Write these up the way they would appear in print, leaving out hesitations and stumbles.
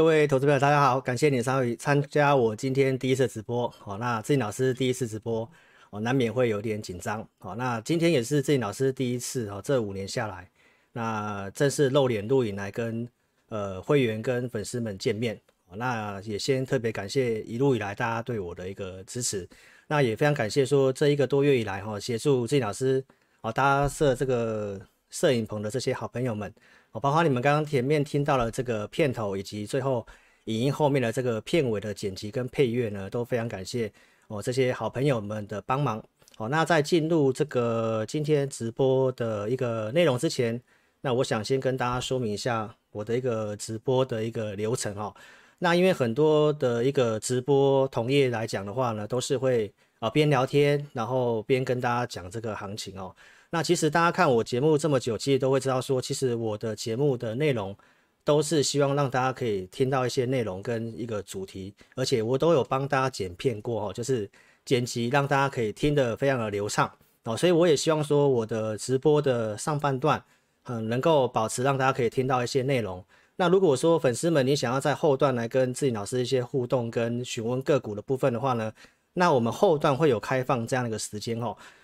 各位投资朋友，大家好！感谢你参加我今天第一次直播。好，那志颖老师第一次直播，难免会有点紧张。好，那今天也是志颖老师第一次，这5年下来，那正式露脸录影来跟会员跟粉丝们见面。那也先特别感谢一路以来大家对我的一个支持。那也非常感谢说这1个多月以来协助志颖老师搭设这个摄影棚的这些好朋友们。包括你们刚刚前面听到了这个片头，以及最后影音后面的这个片尾的剪辑跟配乐呢，都非常感谢这些好朋友们的帮忙。好，那在进入这个今天直播的一个内容之前，那我想先跟大家说明一下我的一个直播的一个流程。那因为很多的一个直播同业来讲的话呢，都是会边聊天然后边跟大家讲这个行情。那其实大家看我节目这么久，其实都会知道说，其实我的节目的内容都是希望让大家可以听到一些内容跟一个主题，而且我都有帮大家剪片过，就是剪辑让大家可以听得非常的流畅。所以我也希望说我的直播的上半段能够保持让大家可以听到一些内容。那如果说粉丝们你想要在后段来跟志颖老师一些互动跟询问个股的部分的话呢，那我们后段会有开放这样的一个时间。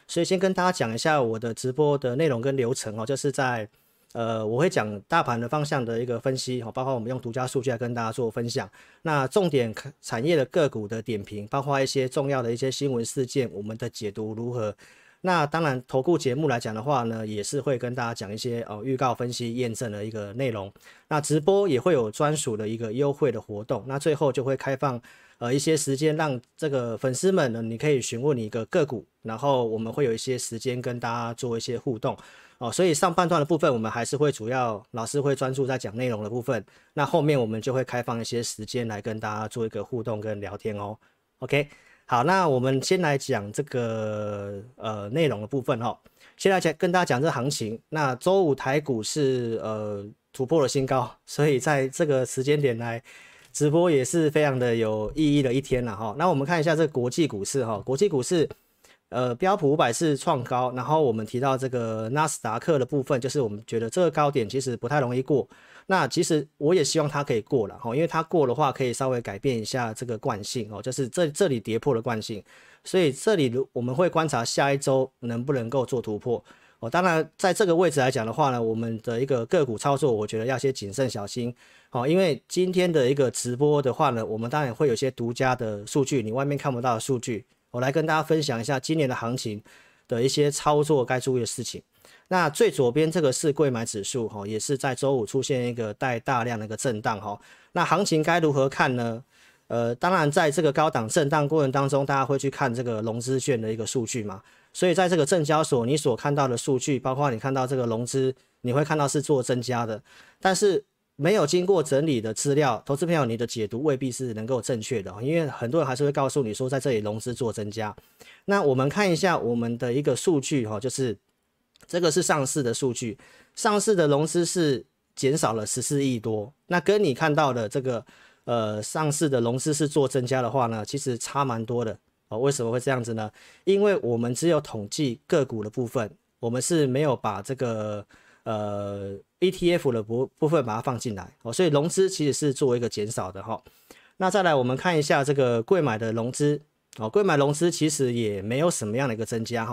所以先跟大家讲一下我的直播的内容跟流程，就是在我会讲大盘的方向的一个分析，包括我们用独家数据来跟大家做分享。那重点产业的个股的点评，包括一些重要的一些新闻事件，我们的解读如何。那当然投顾节目来讲的话呢，也是会跟大家讲一些预告分析验证的一个内容。那直播也会有专属的一个优惠的活动。那最后就会开放一些时间让这个粉丝们呢，你可以询问你一个个股，然后我们会有一些时间跟大家做一些互动。所以上半段的部分我们还是会主要老师会专注在讲内容的部分，那后面我们就会开放一些时间来跟大家做一个互动跟聊天。OK， 好，那我们先来讲这个内容的部分。先来跟大家讲这行情。那周五台股是突破了新高，所以在这个时间点来直播也是非常的有意义的一天。那我们看一下这个国际股市。国际股市标普500是创高，然后我们提到这个纳斯达克的部分，就是我们觉得这个高点其实不太容易过。那其实我也希望它可以过了，因为它过的话可以稍微改变一下这个惯性，就是这里跌破的惯性，所以这里我们会观察下一周能不能够做突破。当然在这个位置来讲的话呢，我们的一个个股操作我觉得要些谨慎小心。因为今天的一个直播的话呢，我们当然会有些独家的数据，你外面看不到的数据，我来跟大家分享一下今年的行情的一些操作该注意的事情。那最左边这个是柜买指数，也是在周五出现一个带大量的一个震荡。那行情该如何看呢？当然在这个高档震荡过程当中，大家会去看这个融资券的一个数据嘛，所以在这个证交所你所看到的数据，包括你看到这个融资，你会看到是做增加的，但是没有经过整理的资料，投资朋友你的解读未必是能够正确的，因为很多人还是会告诉你说在这里融资做增加。那我们看一下我们的一个数据，就是这个是上市的数据，上市的融资是减少了14亿多，那跟你看到的这个上市的融资是做增加的话呢，其实差蛮多的。为什么会这样子呢？因为我们只有统计个股的部分，我们是没有把这个ETF 的部分把它放进来，所以融资其实是做一个减少的。那再来我们看一下这个柜买的融资，柜买融资其实也没有什么样的一个增加，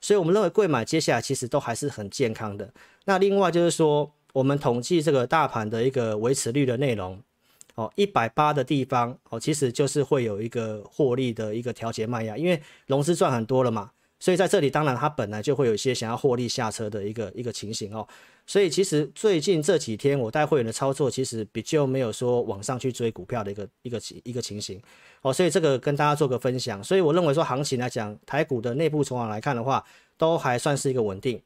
所以我们认为柜买接下来其实都还是很健康的。那另外就是说我们统计这个大盘的一个维持率的内容，180的地方，其实就是会有一个获利的一个调节卖压，因为融资赚很多了嘛，所以在这里当然它本来就会有一些想要获利下车的一个情形。所以其实最近这几天我带会员的操作其实比较没有说往上去追股票的一个情形。所以这个跟大家做个分享。所以我认为说行情来讲，台股的内部筹码来看的话都还算是一个稳定。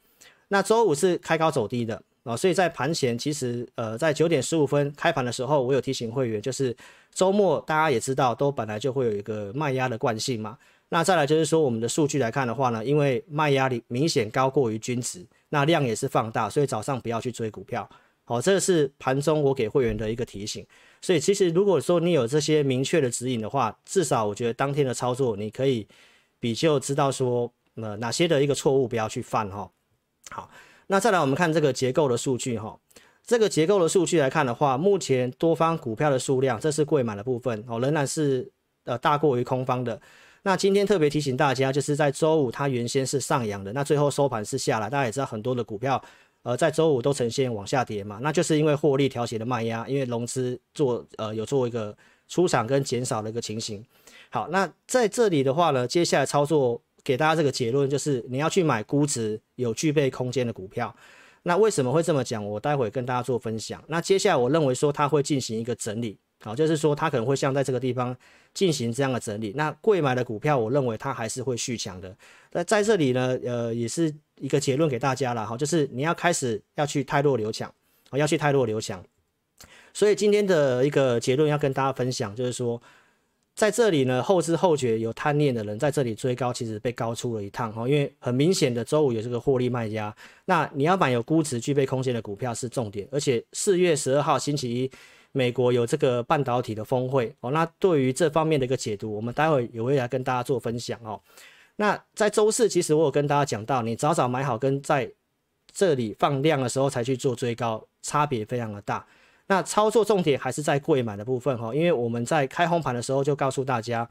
那周五是开高走低的，所以在盘前其实在9点15分开盘的时候我有提醒会员，就是周末大家也知道都本来就会有一个卖压的惯性嘛。那再来就是说我们的数据来看的话呢，因为卖压明显高过于均值，那量也是放大，所以早上不要去追股票。这是盘中我给会员的一个提醒。所以其实如果说你有这些明确的指引的话，至少我觉得当天的操作你可以比较知道说哪些的一个错误不要去犯。好，那再来我们看这个结构的数据这个结构的数据来看的话，目前多方股票的数量，这是贵买的部分哦，仍然是大过于空方的。那今天特别提醒大家，就是在周五它原先是上扬的，那最后收盘是下来。大家也知道很多的股票，在周五都呈现往下跌嘛，那就是因为获利调节的卖压，因为融资有做一个出场跟减少的一个情形。好，那在这里的话呢，接下来操作给大家这个结论就是，你要去买估值有具备空间的股票。那为什么会这么讲？我待会跟大家做分享。那接下来我认为说它会进行一个整理，好，就是说它可能会像在这个地方进行这样的整理。那贵买的股票，我认为它还是会续强的。那在这里呢，也是一个结论给大家啦，好，就是你要开始要去汰弱留强，要去汰弱留强。所以今天的一个结论要跟大家分享，就是说在这里呢，后知后觉有贪念的人在这里追高，其实被高出了一趟哈，因为很明显的周五有这个获利卖压。那你要买有估值具备空间的股票是重点，而且4月12号星期一，美国有这个半导体的峰会哦。那对于这方面的一个解读，我们待会也会来跟大家做分享哦。那在周四，其实我有跟大家讲到，你早早买好跟在这里放量的时候才去做追高，差别非常的大。那操作重点还是在贵买的部分哈，因为我们在开红盘的时候就告诉大家，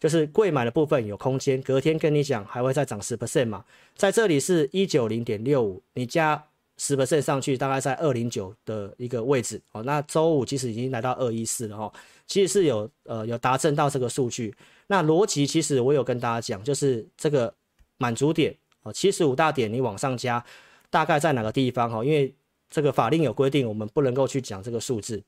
就是贵买的部分有空间，隔天跟你讲还会再涨 10% 嘛，在这里是 190.65， 你加 10% 上去大概在209的一个位置哦。那周五其实已经来到214了哈，其实是有达成到这个数据。那逻辑其实我有跟大家讲，就是这个满足点哦，75大点你往上加，大概在哪个地方哈？因为这个法令有规定，我们不能够去讲这个数字，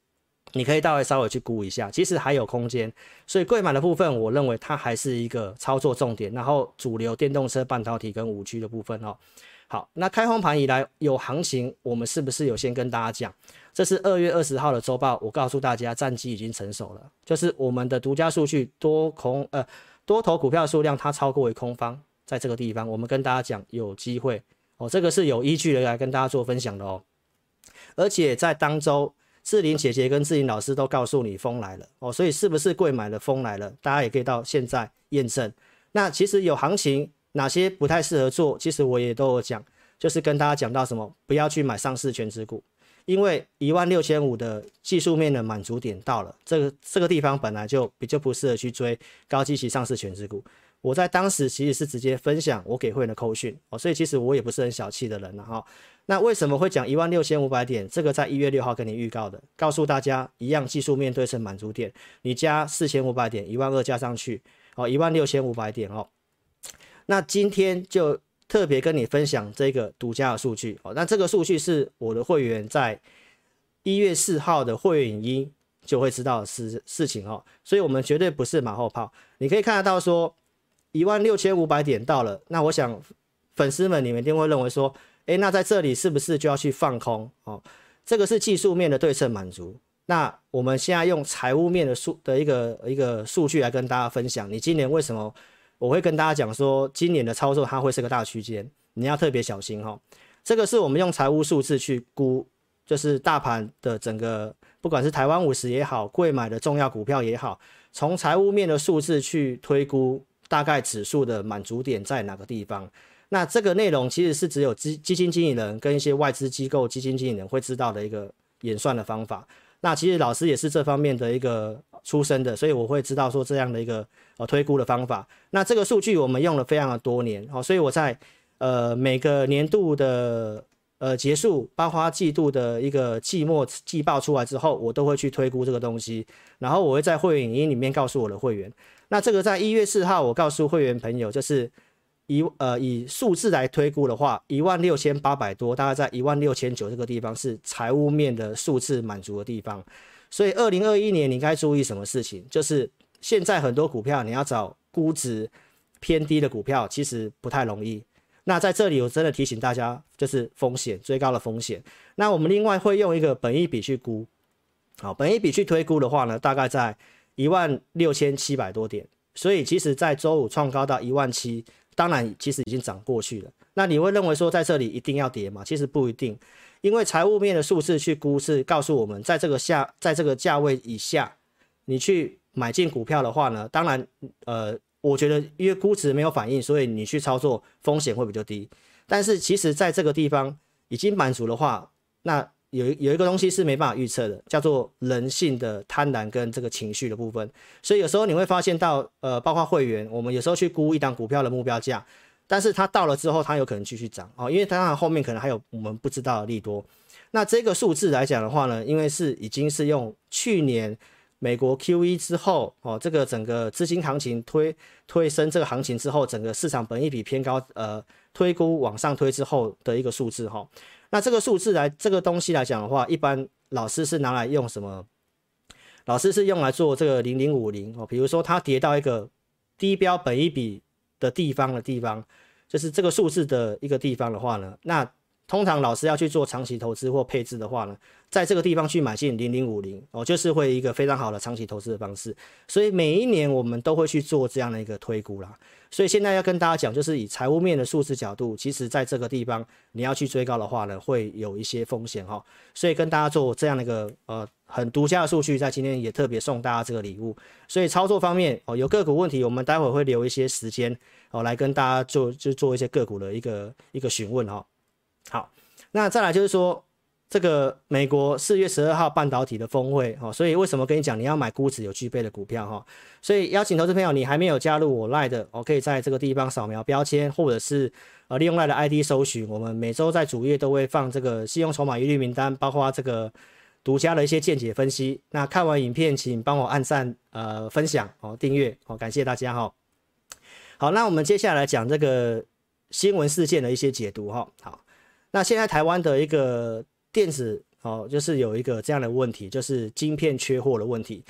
你可以大概稍微去估一下，其实还有空间。所以贵买的部分，我认为它还是一个操作重点。然后主流电动车、半导体跟 5G 的部分哦。好，那开红盘以来有行情，我们是不是有先跟大家讲？这是2月20号的周报，我告诉大家战绩已经成熟了，就是我们的独家数据多头股票数量它超过于空方，在这个地方我们跟大家讲有机会哦，这个是有依据的来跟大家做分享的哦。而且在当周，志玲姐姐跟志玲老师都告诉你风来了哦，所以是不是贵买的风来了？大家也可以到现在验证。那其实有行情，哪些不太适合做，其实我也都有讲，就是跟大家讲到什么，不要去买上市权值股，因为16500的技术面的满足点到了，这个地方本来就比较不适合去追高基期上市权值股。我在当时其实是直接分享我给会员的扣讯哦，所以其实我也不是很小气的人哈。那为什么会讲16500点？这个在1月6号跟你预告的，告诉大家一样技术面对称满足点，你加4500点，12000加上去哦，16500点哦。那今天就特别跟你分享这个独家的数据哦，那这个数据是我的会员在1月4号的会员影音就会知道的事情哦，所以我们绝对不是马后炮，你可以看得到说16500点到了，那我想粉丝们你们一定会认为说，诶，那在这里是不是就要去放空哦？这个是技术面的对称满足。那我们现在用财务面的一个数据来跟大家分享，你今年为什么我会跟大家讲说今年的操作它会是个大区间，你要特别小心哦。这个是我们用财务数字去估，就是大盘的整个，不管是台湾50也好，贵买的重要股票也好，从财务面的数字去推估大概指数的满足点在哪个地方。那这个内容其实是只有基金经理人跟一些外资机构基金经理人会知道的一个演算的方法。那其实老师也是这方面的一个出身的，所以我会知道说这样的一个推估的方法。那这个数据我们用了非常的多年哦，所以我在每个年度的结束，包括季度的一个季末季报出来之后，我都会去推估这个东西，然后我会在会员影音里面告诉我的会员。那这个在1月4号我告诉会员朋友，就是以数字来推估的话，16800多，大概在16900这个地方是财务面的数字满足的地方。所以2021年你该注意什么事情？就是现在很多股票你要找估值偏低的股票其实不太容易。那在这里我真的提醒大家，就是风险，追高的风险。那我们另外会用一个本益比去估，好，本益比去推估的话呢，大概在16700多点。所以其实在周五创高到17000，当然其实已经涨过去了。那你会认为说在这里一定要跌吗？其实不一定，因为财务面的数字去估是告诉我们在这个价位以下你去买进股票的话呢，当然我觉得因为估值没有反应，所以你去操作风险会比较低。但是其实在这个地方已经满足的话，那有一个东西是没办法预测的，叫做人性的贪婪跟这个情绪的部分。所以有时候你会发现到，包括会员，我们有时候去估一档股票的目标价，但是它到了之后，它有可能继续涨哦，因为它后面可能还有我们不知道的利多。那这个数字来讲的话呢，因为是已经是用去年美国 QE 之后哦，这个整个资金行情推升这个行情之后，整个市场本益比偏高，推估往上推之后的一个数字哈。那这个数字来，这个东西来讲的话，一般老师是拿来用什么？老师是用来做这个0050哦，比如说它跌到一个低标本益比的地方，就是这个数字的一个地方的话呢，那通常老师要去做长期投资或配置的话呢，在这个地方去买进0050哦，就是会一个非常好的长期投资的方式。所以每一年我们都会去做这样的一个推估啦。所以现在要跟大家讲，就是以财务面的数字角度，其实在这个地方你要去追高的话呢，会有一些风险哈。所以跟大家做这样的一个很独家的数据，在今天也特别送大家这个礼物。所以操作方面哦，有个股问题，我们待会会留一些时间哦，来跟大家做一些个股的一个询问哈。好，那再来就是说，这个美国4月12号半导体的峰会哦，所以为什么跟你讲你要买估值有具备的股票哈？所以邀请投资朋友，你还没有加入我 LINE 的，可以在这个地方扫描标签，或者是利用 LINE 的 ID 搜寻。我们每周在主页都会放这个信用筹码一律名单，包括这个独家的一些见解分析。那看完影片，请帮我按赞、分享哦、订阅哦，感谢大家哈、哦。好，那我们接下来讲这个新闻事件的一些解读哈、哦。好。那现在台湾的一个电子哦，就是有一个这样的问题，就是晶片缺货的问题。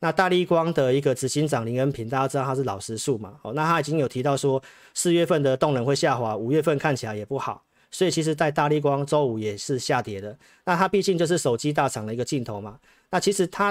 那大立光的一个执行长林恩平，大家知道他是老实树嘛，哦，那他已经有提到说4月份的动能会下滑，5月份看起来也不好，所以其实在大立光周五也是下跌的。那他毕竟就是手机大厂的一个镜头嘛，那其实他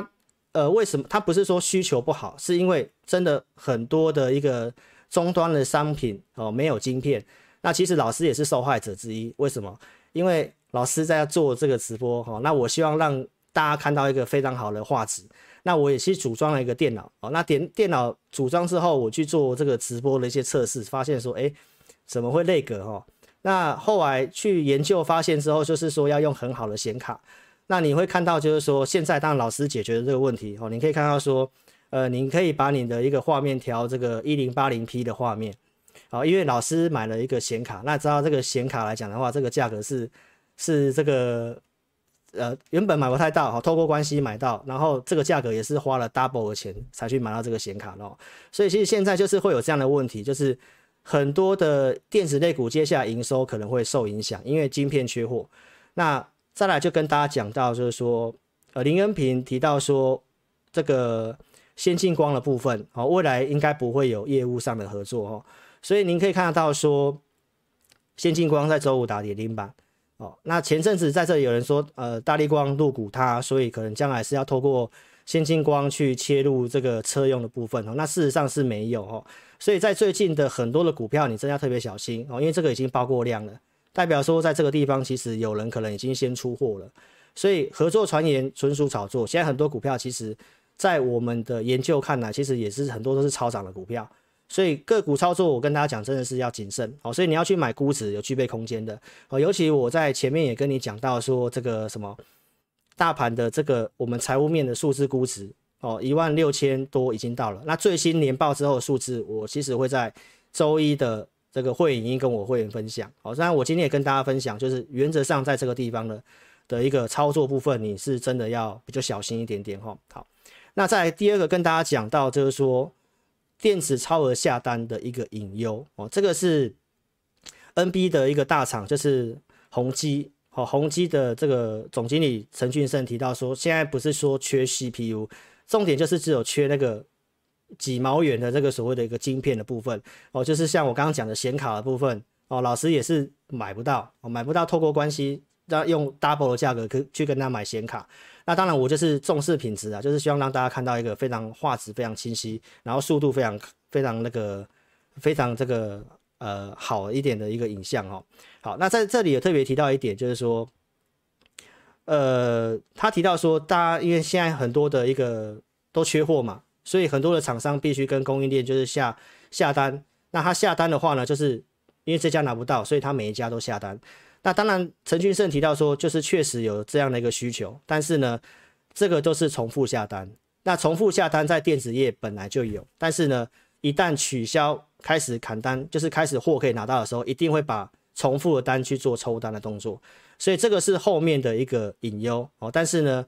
为什么他不是说需求不好，是因为真的很多的一个终端的商品哦没有晶片。那其实老师也是受害者之一，为什么？因为老师在做这个直播哈，那我希望让大家看到一个非常好的画质。那我也去组装了一个电脑哦，那电脑组装之后，我去做这个直播的一些测试，发现说，哎，怎么会lag哈？那后来去研究发现之后，就是说要用很好的显卡。那你会看到，就是说现在当然老师解决了这个问题哦，你可以看到说，你可以把你的一个画面调这个 1080P 的画面。好，因为老师买了一个显卡，那知道这个显卡来讲的话，这个价格是这个原本买不太到，好，透过关系买到，然后这个价格也是花了 double 的钱才去买到这个显卡咯。所以其实现在就是会有这样的问题，就是很多的电子类股接下来营收可能会受影响，因为晶片缺货。那再来就跟大家讲到，就是说林恩平提到说这个先进光的部分，好，未来应该不会有业务上的合作哦。所以您可以看得到说，先进光在周五打跌停板哦。那前阵子在这里有人说，大立光入股它，所以可能将来是要透过先进光去切入这个车用的部分哦。那事实上是没有哦。所以在最近的很多的股票，你真的要特别小心哦，因为这个已经爆过量了，代表说在这个地方其实有人可能已经先出货了。所以合作传言纯属炒作。现在很多股票其实，在我们的研究看来，其实也是很多都是超涨的股票。所以个股操作，我跟大家讲，真的是要谨慎哦。所以你要去买估值有具备空间的哦。尤其我在前面也跟你讲到说，这个什么大盘的这个我们财务面的数字估值哦，16000多已经到了。那最新年报之后的数字，我其实会在周一的这个会影跟我会员分享哦。当然，我今天也跟大家分享，就是原则上在这个地方的一个操作部分，你是真的要比较小心一点点哈。好，那再来第二个跟大家讲到就是说，电子超额下单的一个隐忧哦，这个是 NB 的一个大厂，就是宏基哦，宏基的这个总经理陈俊胜提到说，现在不是说缺 CPU， 重点就是只有缺那个几毛元的这个所谓的一个晶片的部分哦，就是像我刚刚讲的显卡的部分哦，老师也是买不到哦，买不到，透过关系用 double 的价格去跟他买显卡。那当然我就是重视品质啊，就是希望让大家看到一个非常画质非常清晰，然后速度非常好一点的一个影像哦。好，那在这里也特别提到一点，就是说他提到说，大家因为现在很多的一个都缺货嘛，所以很多的厂商必须跟供应链就是下单。那他下单的话呢，就是因为这家拿不到，所以他每一家都下单。那当然，陈俊盛提到说，就是确实有这样的一个需求，但是呢，这个都是重复下单。那重复下单在电子业本来就有，但是呢，一旦取消开始砍单，就是开始货可以拿到的时候，一定会把重复的单去做抽单的动作，所以这个是后面的一个隐忧哦。但是呢，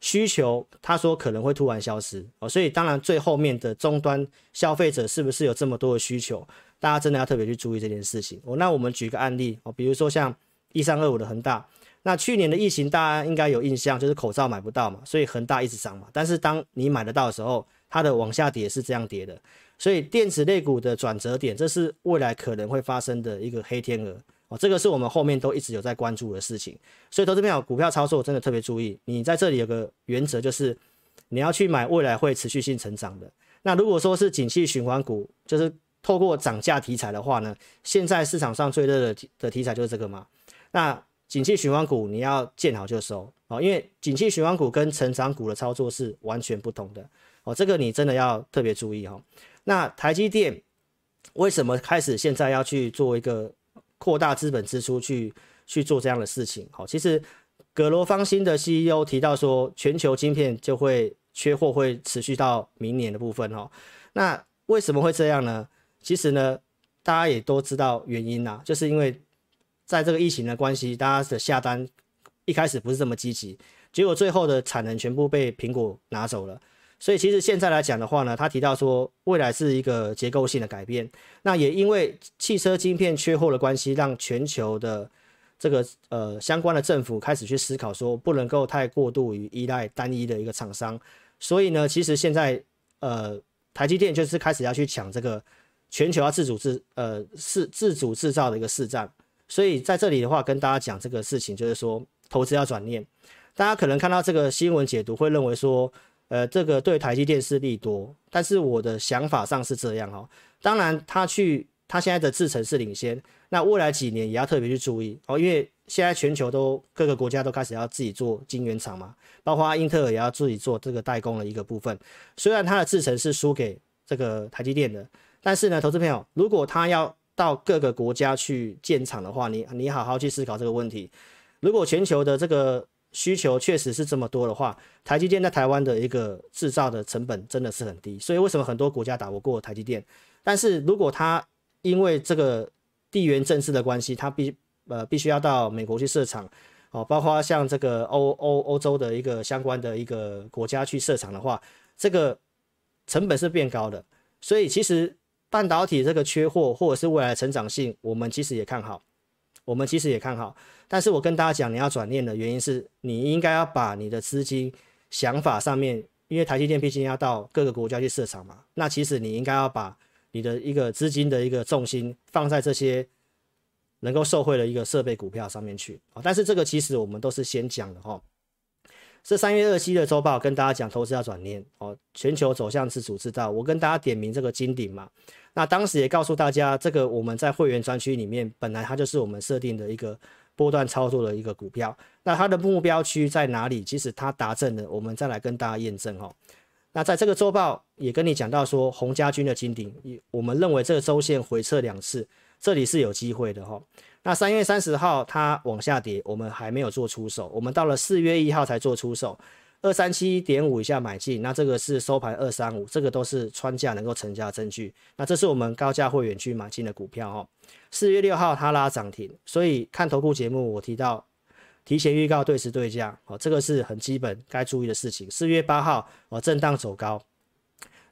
需求他说可能会突然消失哦，所以当然最后面的终端消费者是不是有这么多的需求，大家真的要特别去注意这件事情哦。那我们举个案例哦，比如说像1325的恒大。那去年的疫情大家应该有印象，就是口罩买不到嘛，所以恒大一直涨嘛。但是当你买得到的时候，它的往下跌是这样跌的。所以电子类股的转折点，这是未来可能会发生的一个黑天鹅哦，这个是我们后面都一直有在关注的事情。所以投资朋友股票操作真的特别注意，你在这里有个原则，就是你要去买未来会持续性成长的。那如果说是景气循环股，就是透过涨价题材的话呢，现在市场上最热的题材就是这个嘛。那景气循环股你要见好就收哦，因为景气循环股跟成长股的操作是完全不同的哦，这个你真的要特别注意哦。那台积电为什么开始现在要去做一个扩大资本支出去做这样的事情哦？其实葛罗芳新的 CEO 提到说，全球晶片就会缺货，会持续到明年的部分哦。那为什么会这样呢？其实呢，大家也都知道原因啦，就是因为在这个疫情的关系，大家的下单一开始不是这么积极，结果最后的产能全部被苹果拿走了。所以其实现在来讲的话呢，他提到说未来是一个结构性的改变。那也因为汽车晶片缺货的关系，让全球的这个相关的政府开始去思考说，不能够太过度于依赖单一的一个厂商。所以呢，其实现在台积电就是开始要去抢这个全球要自主制造的一个市占。所以在这里的话，跟大家讲这个事情，就是说投资要转念。大家可能看到这个新闻解读会认为说，这个对台积电是利多，但是我的想法上是这样哦。当然，它现在的制程是领先，那未来几年也要特别去注意哦，因为现在全球各个国家都开始要自己做晶圆厂嘛，包括英特尔也要自己做这个代工的一个部分。虽然它的制程是输给这个台积电的，但是呢，投资朋友如果它要到各个国家去建厂的话，你好好去思考这个问题。如果全球的这个需求确实是这么多的话，台积电在台湾的一个制造的成本真的是很低，所以为什么很多国家打不过台积电？但是如果它因为这个地缘政治的关系，它必须要到美国去设厂哦，包括像这个欧洲的一个相关的一个国家去设厂的话，这个成本是变高的。所以其实半导体这个缺货或者是未来的成长性，我们其实也看好。但是我跟大家讲，你要转念的原因是，你应该要把你的资金想法上面，因为台积电毕竟要到各个国家去设厂嘛，那其实你应该要把你的一个资金的一个重心放在这些能够受惠的一个设备股票上面去。但是这个其实我们都是先讲的哦。这3月27日的周报跟大家讲，投资要转念哦，全球走向自主制造。我跟大家点名这个金鼎嘛，那当时也告诉大家，这个我们在会员专区里面，本来它就是我们设定的一个波段操作的一个股票。那它的目标区在哪里？其实它达阵了，我们再来跟大家验证哦。那在这个周报也跟你讲到说，洪家军的金鼎，我们认为这个周线回撤2次，这里是有机会的哦。那3月30号它往下跌，我们还没有做出手，我们到了4月1号才做出手， 237.5 以下买进，那这个是收盘235，这个都是穿价能够成交的证据，那这是我们高价会员去买进的股票哦。4月6号它拉涨停，所以看投顾节目我提到提前预告对时对价哦，这个是很基本该注意的事情。4月8号哦震荡走高，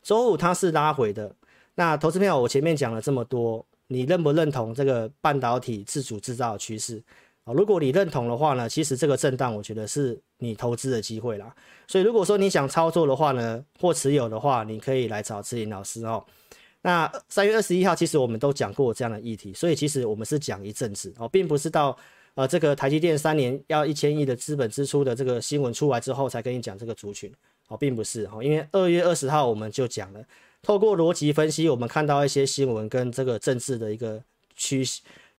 周五它是拉回的。那投资朋友，我前面讲了这么多，你认不认同这个半导体自主制造的趋势？如果你认同的话呢，其实这个震荡我觉得是你投资的机会啦。所以如果说你想操作的话呢，或持有的话，你可以来找志霖老师哦。那3月21号其实我们都讲过这样的议题，所以其实我们是讲一阵子哦，并不是到这个台积电3年要1000亿的资本支出的这个新闻出来之后才跟你讲这个族群哦，并不是哦，因为2月20号我们就讲了。透过逻辑分析，我们看到一些新闻跟这个政治的一个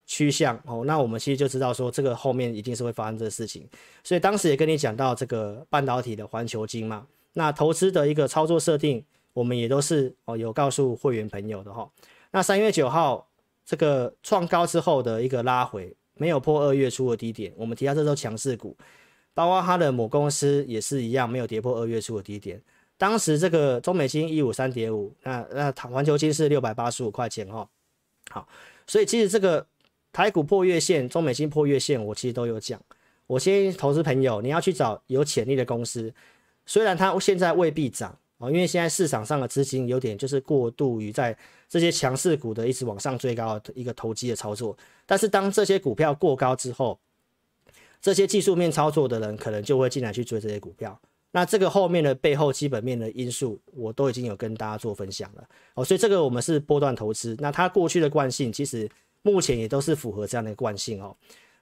趋向哦，那我们其实就知道说，这个后面一定是会发生这个事情。所以当时也跟你讲到这个半导体的环球晶嘛，那投资的一个操作设定，我们也都是哦有告诉会员朋友的哈。那3月9号这个创高之后的一个拉回，没有破2月初的低点，我们提到这都强势股，包括它的母公司也是一样，没有跌破2月初的低点。当时这个中美金 153.5， 那环球金是685块钱哦。好，所以其实这个台股破月线，中美金破月线，我其实都有讲。我建议投资朋友，你要去找有潜力的公司，虽然它现在未必涨哦，因为现在市场上的资金有点就是过度于在这些强势股的一直往上追高的一个投机的操作，但是当这些股票过高之后，这些技术面操作的人可能就会进来去追这些股票。那这个后面的背后基本面的因素，我都已经有跟大家做分享了哦，所以这个我们是波段投资，那它过去的惯性其实目前也都是符合这样的惯性哦。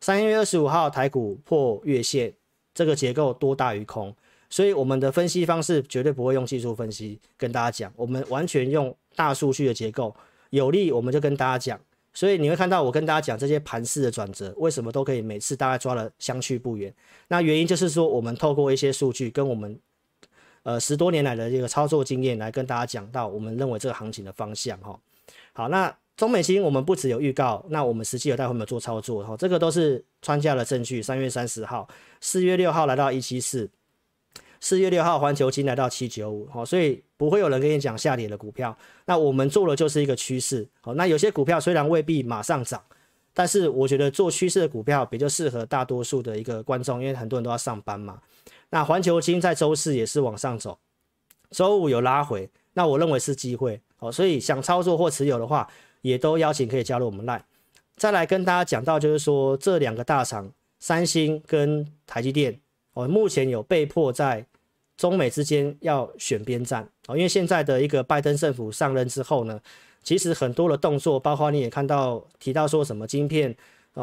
3月25号台股破月线，这个结构多大于空，所以我们的分析方式绝对不会用技术分析跟大家讲，我们完全用大数据的结构，有利我们就跟大家讲。所以你会看到我跟大家讲这些盘势的转折，为什么都可以每次大概抓了相去不远，那原因就是说我们透过一些数据跟我们10多年来的这个操作经验来跟大家讲到我们认为这个行情的方向哦。好，那中美金我们不只有预告，那我们实际有带会没有做操作哦，这个都是穿价的证据。3月30号4月6号来到 174， 4月6号环球金来到795哦，所以不会有人跟你讲下跌的股票，那我们做的就是一个趋势哦。那有些股票虽然未必马上涨，但是我觉得做趋势的股票比较适合大多数的一个观众，因为很多人都要上班嘛。那环球金在周四也是往上走，周五有拉回，那我认为是机会哦，所以想操作或持有的话，也都邀请可以加入我们 LINE。 再来跟大家讲到就是说这两个大厂三星跟台积电哦，目前有被迫在中美之间要选边站哦，因为现在的一个拜登政府上任之后呢，其实很多的动作，包括你也看到提到说什么晶片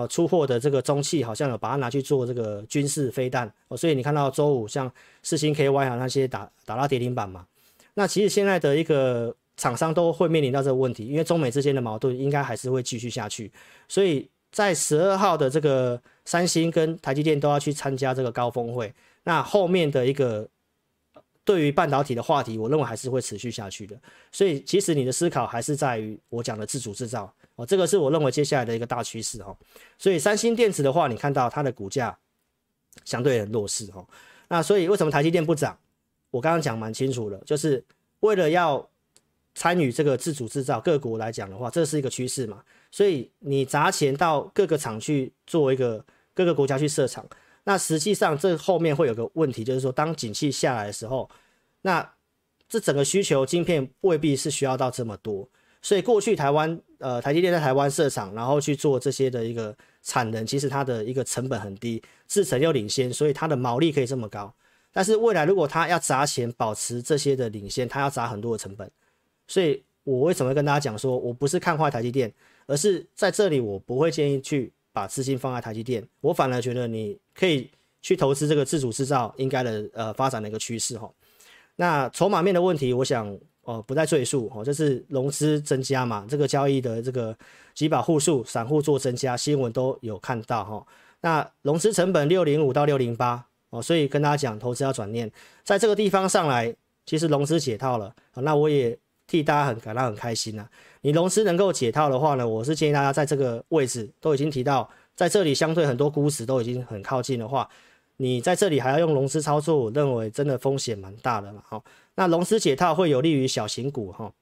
出货的这个中企好像有把它拿去做这个军事飞弹哦，所以你看到周五像世芯 KY 那些打到跌停板嘛，那其实现在的一个厂商都会面临到这个问题，因为中美之间的矛盾应该还是会继续下去，所以在12号的这个三星跟台积电都要去参加这个高峰会，那后面的一个对于半导体的话题，我认为还是会持续下去的。所以其实你的思考还是在于我讲的自主制造哦，这个是我认为接下来的一个大趋势哦。所以三星电子的话，你看到它的股价相对很弱势哦，那所以为什么台积电不涨？我刚刚讲蛮清楚了，就是为了要参与这个自主制造，各国来讲的话，这是一个趋势嘛，所以你砸钱到各个厂去做一个各个国家去设厂，那实际上这后面会有个问题，就是说当景气下来的时候，那这整个需求晶片未必是需要到这么多，所以过去台湾台积电在台湾设厂，然后去做这些的一个产能，其实它的一个成本很低，制程又领先，所以它的毛利可以这么高。但是未来如果它要砸钱保持这些的领先，它要砸很多的成本。所以我为什么跟大家讲说我不是看坏台积电，而是在这里我不会建议去把资金放在台积电，我反而觉得你可以去投资这个自主制造应该的发展的一个趋势哦。那筹码面的问题我想不再赘述哦，就是融资增加嘛，这个交易的这个几把户数散户做增加，新闻都有看到哦。那融资成本605到608哦，所以跟大家讲投资要转念，在这个地方上来其实融资解套了哦，那我也替大家感到很开心啊。你融资能够解套的话呢，我是建议大家在这个位置都已经提到，在这里相对很多估值都已经很靠近的话，你在这里还要用融资操作，我认为真的风险蛮大的嘛哦。那融资解套会有利于小型股哦，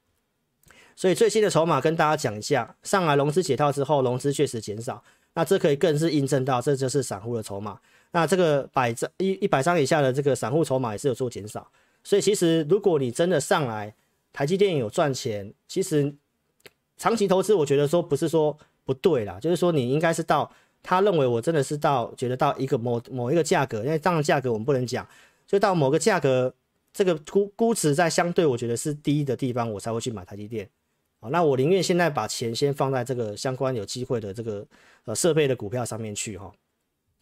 所以最新的筹码跟大家讲一下，上来融资解套之后，融资确实减少，那这可以更是印证到这就是散户的筹码，那这个100张以下的这个散户筹码也是有做减少，所以其实如果你真的上来台积电有赚钱，其实长期投资我觉得说不是说不对啦，就是说你应该是到他认为我真的是到觉得到一个某一个价格，因为当然价格我们不能讲，就到某个价格这个估值在相对我觉得是低的地方，我才会去买台积电。好，那我宁愿现在把钱先放在这个相关有机会的这个设备的股票上面去哦。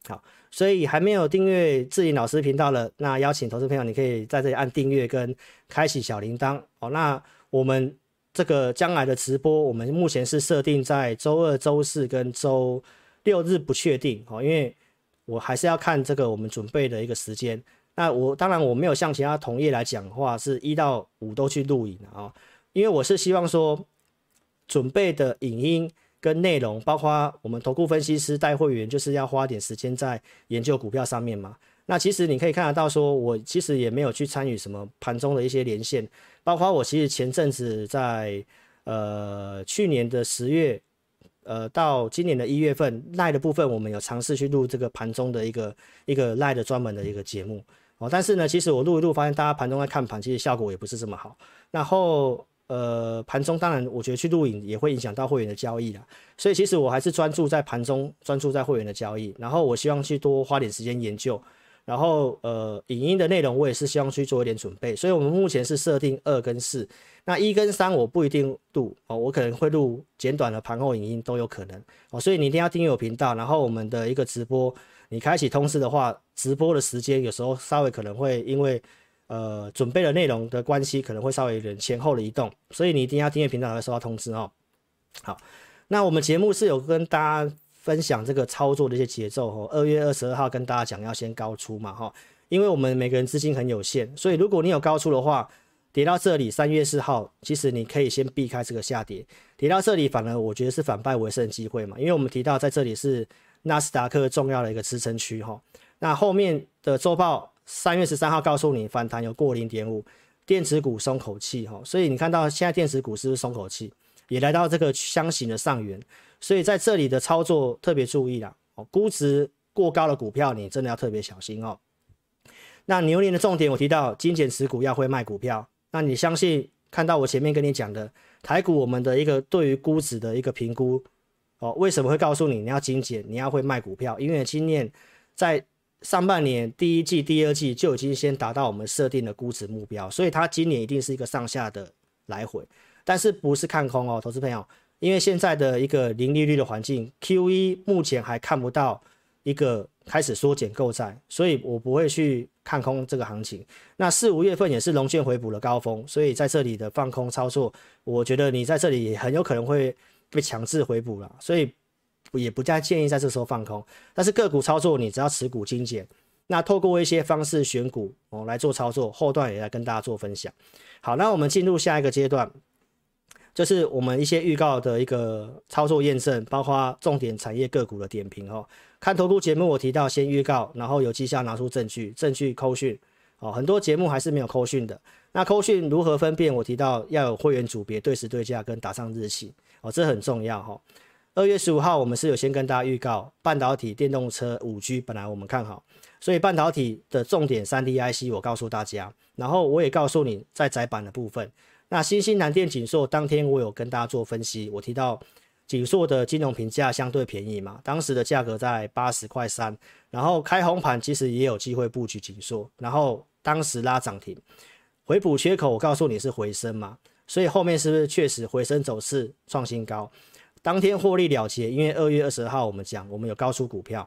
好，所以还没有订阅志颖老师频道了，那邀请投资朋友你可以在这里按订阅跟开启小铃铛哦。那我们这个将来的直播，我们目前是设定在周二、周四跟周六日，不确定哦，因为我还是要看这个我们准备的一个时间。那我当然我没有像其他同业来讲的话，是1到5都去录影啊哦，因为我是希望说准备的影音跟内容，包括我们投顾分析师带会员，就是要花点时间在研究股票上面嘛。那其实你可以看得到说，我其实也没有去参与什么盘中的一些连线，包括我其实前阵子在去年的10月，到今年的1月份 LINE 的部分，我们有尝试去录这个盘中的一个 LINE 的专门的一个节目。哦，但是呢，其实我录一录，发现大家盘中在看盘，其实效果也不是这么好。然后盘中当然我觉得去录影也会影响到会员的交易啦，所以其实我还是专注在盘中，专注在会员的交易。然后我希望去多花点时间研究，然后影音的内容我也是希望去做一点准备。所以我们目前是设定2跟4，那1跟3我不一定录哦，我可能会录简短的盘后影音都有可能哦。所以你一定要订阅我频道，然后我们的一个直播，你开启通知的话，直播的时间有时候稍微可能会因为准备的内容的关系，可能会稍微有点前后的移动，所以你一定要订阅频道才会收到通知哦。好，那我们节目是有跟大家分享这个操作的一些节奏哦。2月22号跟大家讲要先高出嘛哈，因为我们每个人资金很有限，所以如果你有高出的话，跌到这里3月4号，其实你可以先避开这个下跌，跌到这里反而我觉得是反败为胜的机会嘛，因为我们提到在这里是纳斯达克重要的一个支撑区哈。那后面的周报3月13号告诉你反弹有过 0.5， 电子股松口气哈，所以你看到现在电子股是不是松口气，也来到这个箱型的上缘，所以在这里的操作特别注意啦，估值过高的股票你真的要特别小心哦。那牛年的重点我提到精简持股要会卖股票，那你相信看到我前面跟你讲的台股我们的一个对于估值的一个评估哦，为什么会告诉你你要精简，你要会卖股票？因为今年在上半年第一季第二季就已经先达到我们设定的估值目标，所以它今年一定是一个上下的来回，但是不是看空哦，投资朋友，因为现在的一个零利率的环境 ，QE 目前还看不到一个开始缩减购债，所以我不会去看空这个行情。那4、5月份也是融券回补的高峰，所以在这里的放空操作，我觉得你在这里也很有可能会被强制回补了，所以也不太建议在这时候放空。但是个股操作你只要持股精简，那透过一些方式选股哦来做操作，后段也来跟大家做分享。好，那我们进入下一个阶段，就是我们一些预告的一个操作验证，包括重点产业个股的点评哦。看投顾节目我提到先预告，然后有绩效拿出证据，证据扣讯哦，很多节目还是没有扣讯的。那扣讯如何分辨？我提到要有会员组别、对时对价跟打上日期哦，这很重要哦。2月15号我们是有先跟大家预告半导体、电动车、5G， 本来我们看好，所以半导体的重点 3D IC 我告诉大家，然后我也告诉你在载板的部分。那新兴南电景硕当天我有跟大家做分析，我提到景硕的金融评价相对便宜嘛，当时的价格在80块3，然后开红盘其实也有机会布局景硕，然后当时拉涨停回补缺口，我告诉你是回升嘛，所以后面是不是确实回升走势创新高，当天获利了结，因为2月22号我们讲我们有高出股票，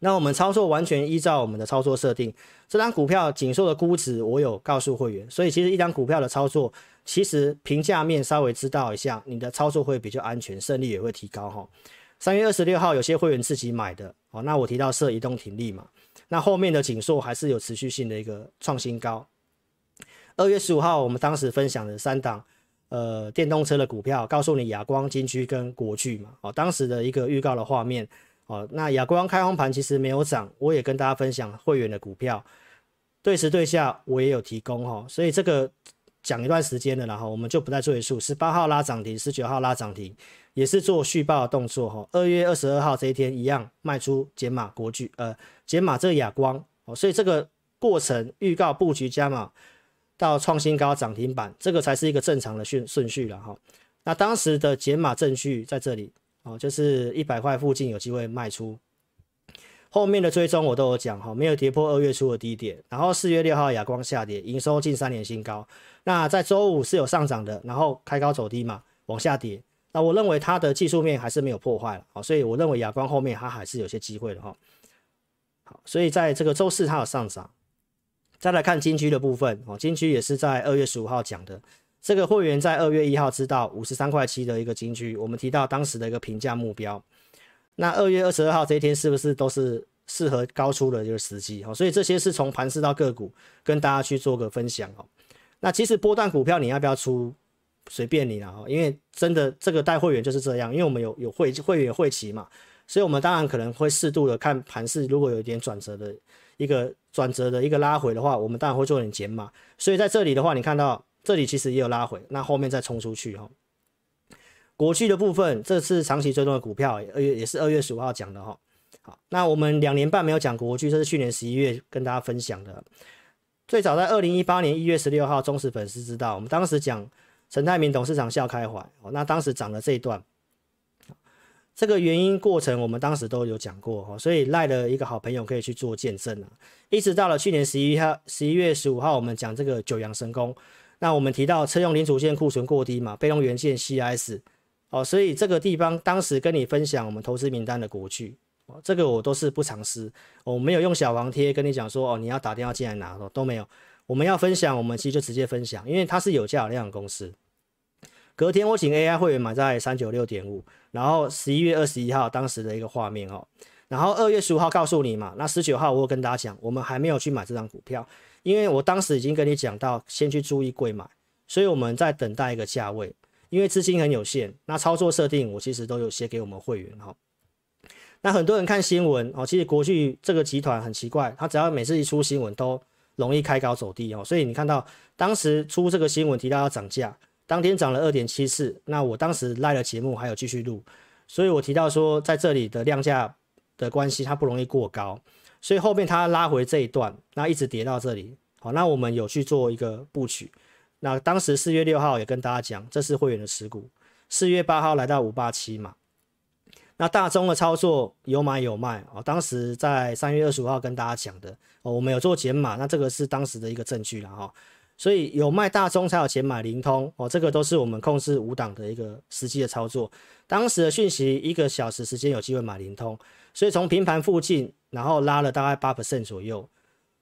那我们操作完全依照我们的操作设定，这张股票景硕的估值我有告诉会员，所以其实一张股票的操作其实评价面稍微知道一下，你的操作会比较安全，胜率也会提高哦。3月26号有些会员自己买的哦，那我提到设移动停利嘛，那后面的景硕还是有持续性的一个创新高。2月15号我们当时分享的3档电动车的股票，告诉你亚光、金居跟国巨嘛，哦，当时的一个预告的画面哦。那亚光开红盘其实没有涨，我也跟大家分享会员的股票，对时对价我也有提供哦，所以这个讲一段时间了，然后我们就不再赘述。18号拉涨停，19号拉涨停，也是做续报的动作哦。2月22号这一天一样卖出减码国巨，减码这亚光哦，所以这个过程预告布局加码到创新高涨停板，这个才是一个正常的顺序了哈。那当时的减码证据在这里哦，就是100块附近有机会卖出。后面的追踪我都有讲哈，没有跌破2月初的低点。然后4月6号亚光下跌，营收近3年新高。那在周五是有上涨的，然后开高走低嘛，往下跌。那我认为它的技术面还是没有破坏了哦，所以我认为亚光后面它还是有些机会的哈。好，所以在这个周四它有上涨。再来看金居的部分哦，金居也是在2月15号讲的，这个会员在2月1号知道53块7的一个金居，我们提到当时的一个评价目标。那2月22号这一天是不是都是适合高出的这个时机哦？所以这些是从盘势到个股跟大家去做个分享哦。那其实波段股票你要不要出，随便你啦，因为真的这个带会员就是这样，因为我们有会员会期嘛，所以我们当然可能会适度的看盘势，如果有一点转折的一个拉回的话，我们当然会做点减码。所以在这里的话，你看到这里其实也有拉回，那后面再冲出去哈。国巨的部分，这次长期追踪的股票也是2月15号讲的哈。好，那我们2年半没有讲国巨，这是去年11月跟大家分享的。最早在2018年1月16号，忠实粉丝知道，我们当时讲陈泰明董事长笑开怀，那当时涨了这一段，这个原因过程我们当时都有讲过，所以赖的一个好朋友可以去做见证，一直到了去年11月15号，我们讲这个九阳神功，那我们提到车用零组件库存过低嘛，被动元件 CIS， 所以这个地方当时跟你分享我们投资名单的国巨，这个我都是不藏私，我没有用小黄贴跟你讲说你要打电话进来拿都没有，我们要分享我们其实就直接分享，因为它是有价有量的公司。隔天我请 AI 会员买在 396.5， 然后11月21号当时的一个画面哦，然后2月15号告诉你嘛，那19号我有跟大家讲我们还没有去买这张股票，因为我当时已经跟你讲到先去注意贵买，所以我们在等待一个价位，因为资金很有限，那操作设定我其实都有写给我们会员哦。那很多人看新闻哦，其实国巨这个集团很奇怪，他只要每次一出新闻都容易开高走低哦，所以你看到当时出这个新闻提到要涨价，当天涨了 2.74， 那我当时LINE的节目还有继续录，所以我提到说在这里的量价的关系它不容易过高，所以后面它拉回这一段，那一直跌到这里，好，那我们有去做一个布局，那当时4月6号也跟大家讲这是会员的持股，4月8号来到587嘛，那大宗的操作有买有卖，当时在3月25号跟大家讲的，我们有做减码，那这个是当时的一个证据啦哈，所以有卖大宗才有钱买灵通哦，这个都是我们控制五档的一个实际的操作。当时的讯息1个小时时间有机会买灵通，所以从平盘附近，然后拉了大概 8% 左右，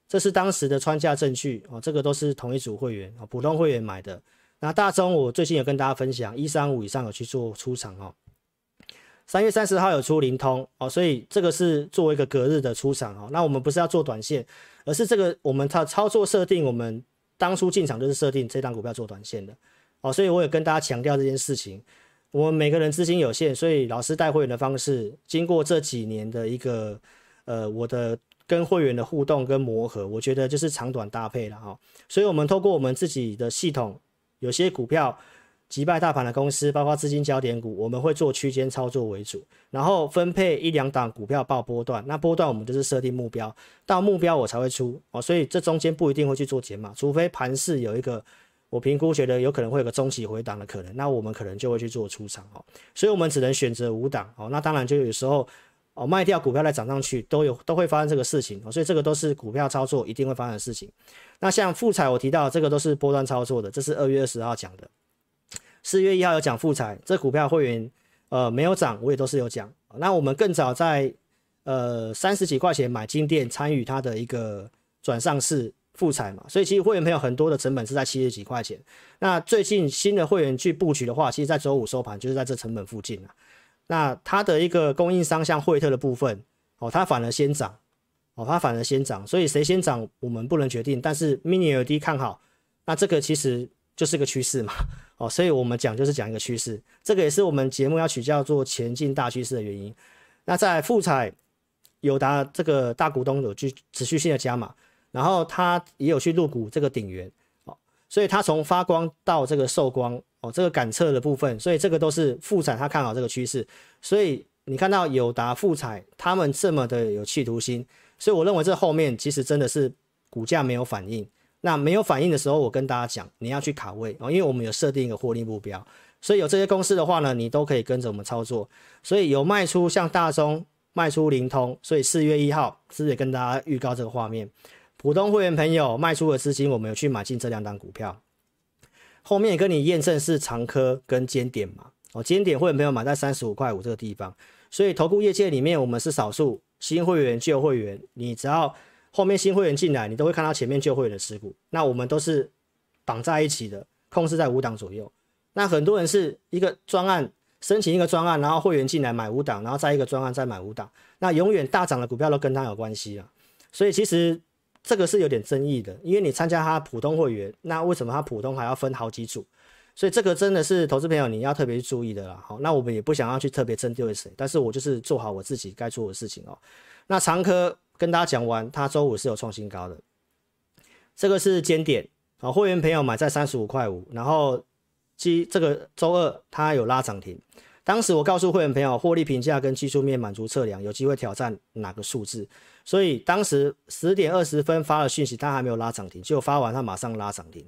这是当时的穿价证据哦，这个都是同一组会员哦，普通会员买的。那大宗我最近有跟大家分享，135以上有去做出场哦。3月30号有出灵通哦，所以这个是作为一个隔日的出场哦。那我们不是要做短线，而是这个我们操作设定我们。当初进场就是设定这档股票做短线的哦，所以我也跟大家强调这件事情，我们每个人资金有限，所以老师带会员的方式经过这几年的一个我的跟会员的互动跟磨合，我觉得就是长短搭配了哈、哦，所以我们透过我们自己的系统，有些股票击败大盘的公司，包括资金焦点股，我们会做区间操作为主，然后分配1-2档股票报波段，那波段我们就是设定目标，到目标我才会出哦，所以这中间不一定会去做减码，除非盘势有一个我评估觉得有可能会有个中期回档的可能，那我们可能就会去做出场哦，所以我们只能选择5档哦，那当然就有时候哦卖掉股票再涨上去都会发生这个事情哦，所以这个都是股票操作一定会发生的事情。那像富彩我提到这个都是波段操作的，这是2月20号讲的，4月1号有讲富彩这股票会员没有涨我也都是有讲，那我们更早在30几块钱买金店参与它的一个转上市富彩嘛，所以其实会员朋友很多的成本是在70几块钱，那最近新的会员去布局的话，其实在周五收盘就是在这成本附近、啊、那它的一个供应商像惠特的部分哦，它反而先涨哦，它反而先涨，所以谁先涨我们不能决定，但是 mini LED 看好，那这个其实就是个趋势嘛哦，所以我们讲就是讲一个趋势，这个也是我们节目要取叫做前进大趋势的原因。那在富彩友达这个大股东有去持续性的加码，然后他也有去入股这个鼎元哦，所以他从发光到这个受光哦，这个感测的部分，所以这个都是富彩他看好这个趋势，所以你看到友达富彩他们这么的有企图心，所以我认为这后面其实真的是股价没有反应。那没有反应的时候，我跟大家讲，你要去卡位哦，因为我们有设定一个获利目标，所以有这些公司的话呢，你都可以跟着我们操作。所以有卖出像大宗卖出灵通，所以4月1号是不是也跟大家预告这个画面？普通会员朋友卖出的资金，我们有去买进这2档股票，后面也跟你验证是长科跟尖点嘛哦，尖点会员朋友买在35.5块这个地方，所以投顾业界里面我们是少数新会员、旧会员，你只要。后面新会员进来，你都会看到前面旧会员的持股，那我们都是绑在一起的，控制在5档左右。那很多人是一个专案申请一个专案，然后会员进来买5档，然后再一个专案再买5档，那永远大涨的股票都跟他有关系啊。所以其实这个是有点争议的，因为你参加他普通会员，那为什么他普通还要分好几组？所以这个真的是投资朋友你要特别去注意的啦。好，那我们也不想要去特别针对谁，但是我就是做好我自己该做的事情哦。那长科跟大家讲完，它周五是有创新高的，这个是尖点，好，会员朋友买在35块5，然后这个周二它有拉涨停。当时我告诉会员朋友，获利评价跟技术面满足测量有机会挑战哪个数字，所以当时10点20分发了讯息，它还没有拉涨停，结果发完它马上拉涨停。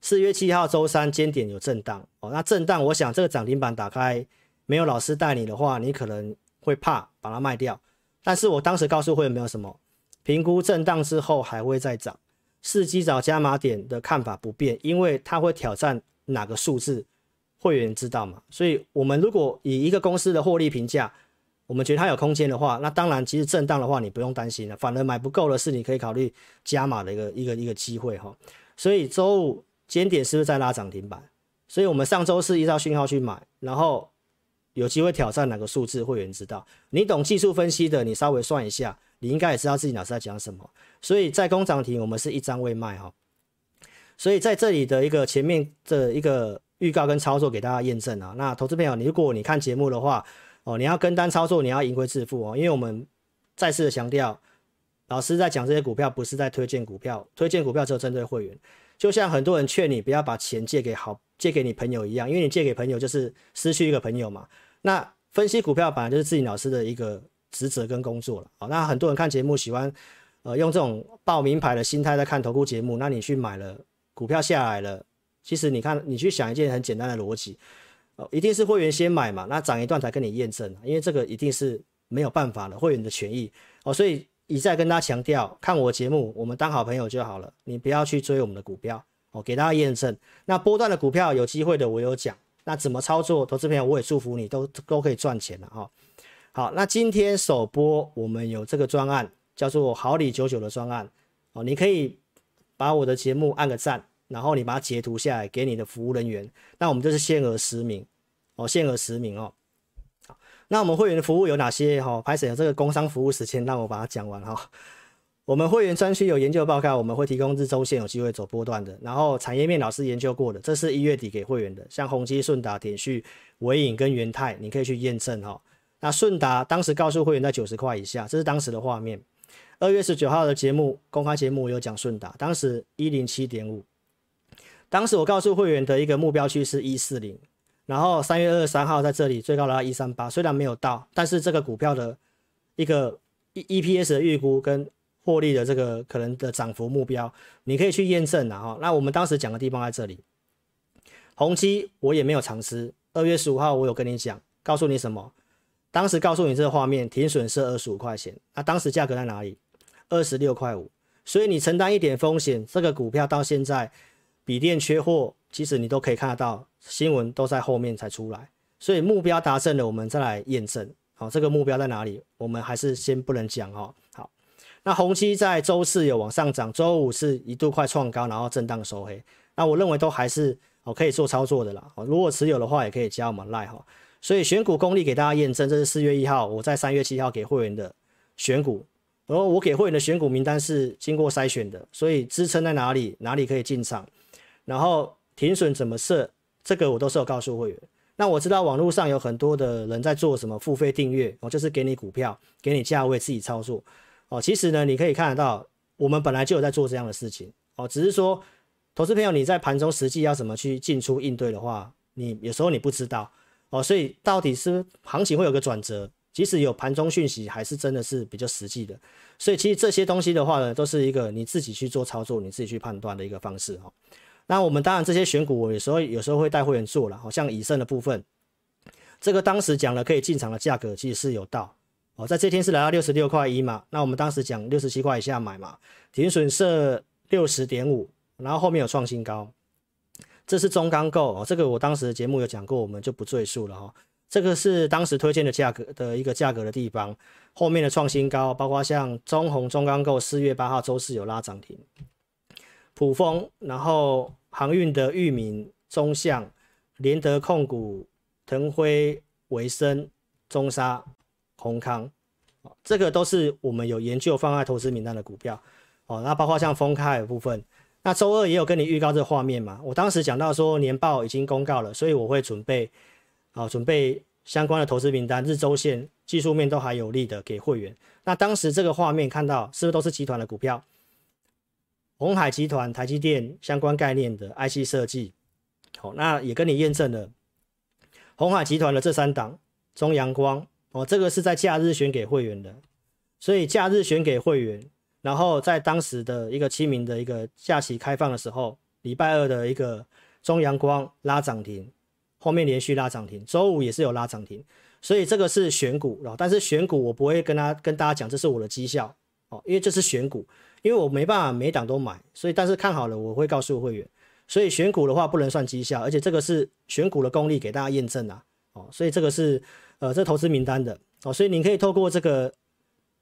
4月7号周三尖点有震荡哦，那震荡我想这个涨停板打开没有老师带你的话，你可能会怕把它卖掉，但是我当时告诉会员没有什么评估，震荡之后还会再涨，伺机找加码点的看法不变，因为它会挑战哪个数字会员知道嘛，所以我们如果以一个公司的获利评价，我们觉得它有空间的话，那当然其实震荡的话你不用担心了，反而买不够的是你可以考虑加码的一个机会哈。所以周五尖点是不是在拉涨停板？所以我们上周四依照讯号去买，然后有机会挑战哪个数字会员知道，你懂技术分析的你稍微算一下，你应该也知道自己老师在讲什么。所以在攻涨停我们是一张未卖哈，所以在这里的一个前面的一个预告跟操作给大家验证啊。那投资朋友如果你看节目的话哦，你要跟单操作你要盈亏自负哦，因为我们再次的强调，老师在讲这些股票不是在推荐股票，推荐股票只有针对会员，就像很多人劝你不要把钱借给你朋友一样，因为你借给朋友就是失去一个朋友嘛。那分析股票本来就是自己老师的一个职责跟工作了哦。那很多人看节目喜欢用这种报名牌的心态在看投顾节目，那你去买了股票下来了，其实你看你去想一件很简单的逻辑哦，一定是会员先买嘛，那涨一段才跟你验证，因为这个一定是没有办法的，会员的权益哦。所以一再跟大家强调，看我节目我们当好朋友就好了，你不要去追我们的股票哦，给大家验证。那波段的股票有机会的我有讲，那怎么操作投资朋友我也祝福你都可以赚钱了哦。好，那今天首播我们有这个专案叫做好礼99的专案哦，你可以把我的节目按个赞，然后你把它截图下来给你的服务人员，那我们就是限额10名哦，限额10名哦。那我们会员的服务有哪些哈？拍摄有这个工商服务时间，让我把它讲完哈。我们会员专区有研究报告，我们会提供日周线有机会走波段的，然后产业面老师研究过的，这是1月底给会员的，像宏基、顺达、点序、微影跟元泰，你可以去验证哈。那顺达当时告诉会员在90块以下，这是当时的画面。2月19号的节目公开节目有讲顺达，当时 107.5， 当时我告诉会员的一个目标区是140。然后3月23号在这里最高来到138，虽然没有到，但是这个股票的一个 EPS 的预估跟获利的这个可能的涨幅目标，你可以去验证啦哦。那我们当时讲的地方在这里。宏基我也没有常失，2月15号我有跟你讲，告诉你什么？当时告诉你这个画面停损是25块钱，那当时价格在哪里？26块5，所以你承担一点风险，这个股票到现在笔电缺货，其实你都可以看得到，新闻都在后面才出来，所以目标达成了，我们再来验证。好，这个目标在哪里？我们还是先不能讲哦。好，那宏基在周四有往上涨，周五是一度快创高，然后震荡收黑。那我认为都还是可以做操作的啦。如果持有的话，也可以加我们 LINE 哈。所以选股功力给大家验证，这是4月1号我在3月7号给会员的选股，然后我给会员的选股名单是经过筛选的，所以支撑在哪里，哪里可以进场，然后停损怎么设，这个我都是有告诉会员。那我知道网络上有很多的人在做什么付费订阅哦，就是给你股票给你价位自己操作哦。其实呢你可以看得到，我们本来就有在做这样的事情哦，只是说投资朋友你在盘中实际要怎么去进出应对的话，你有时候你不知道哦，所以到底是行情会有个转折，即使有盘中讯息还是真的是比较实际的。所以其实这些东西的话呢，都是一个你自己去做操作你自己去判断的一个方式哦。那我们当然这些选股我有时候会带会员做了，好像以盛的部分，这个当时讲了可以进场的价格其实是有到哦，在这天是来到66块1嘛，那我们当时讲67块以下买嘛，停损设 60.5， 然后后面有创新高，这是中钢构哦，这个我当时的节目有讲过，我们就不赘述了哦。这个是当时推荐的价格的一个价格的地方，后面的创新高，包括像中宏、中钢构4月8号周四有拉涨停，普丰，然后航运的裕民、中向、联德控股、腾辉、维生、中沙、宏康，这个都是我们有研究放在投资名单的股票哦。那包括像丰开的部分，那周二也有跟你预告这画面嘛，我当时讲到说年报已经公告了，所以我会准备相关的投资名单，日周线技术面都还有利的给会员。那当时这个画面看到是不是都是集团的股票？鸿海集团、台积电相关概念的 IC 设计，好，那也跟你验证了鸿海集团的这三档中阳光哦，这个是在假日选给会员的，所以假日选给会员，然后在当时的一个清明的一个假期开放的时候，礼拜二的一个中阳光拉涨停，后面连续拉涨停，周五也是有拉涨停，所以这个是选股，但是选股我不会跟大家讲这是我的绩效哦，因为这是选股。因为我没办法每档都买，所以但是看好了我会告诉会员，所以选股的话不能算绩效，而且这个是选股的功力给大家验证啊，哦，所以这个是这投资名单的哦，所以你可以透过这个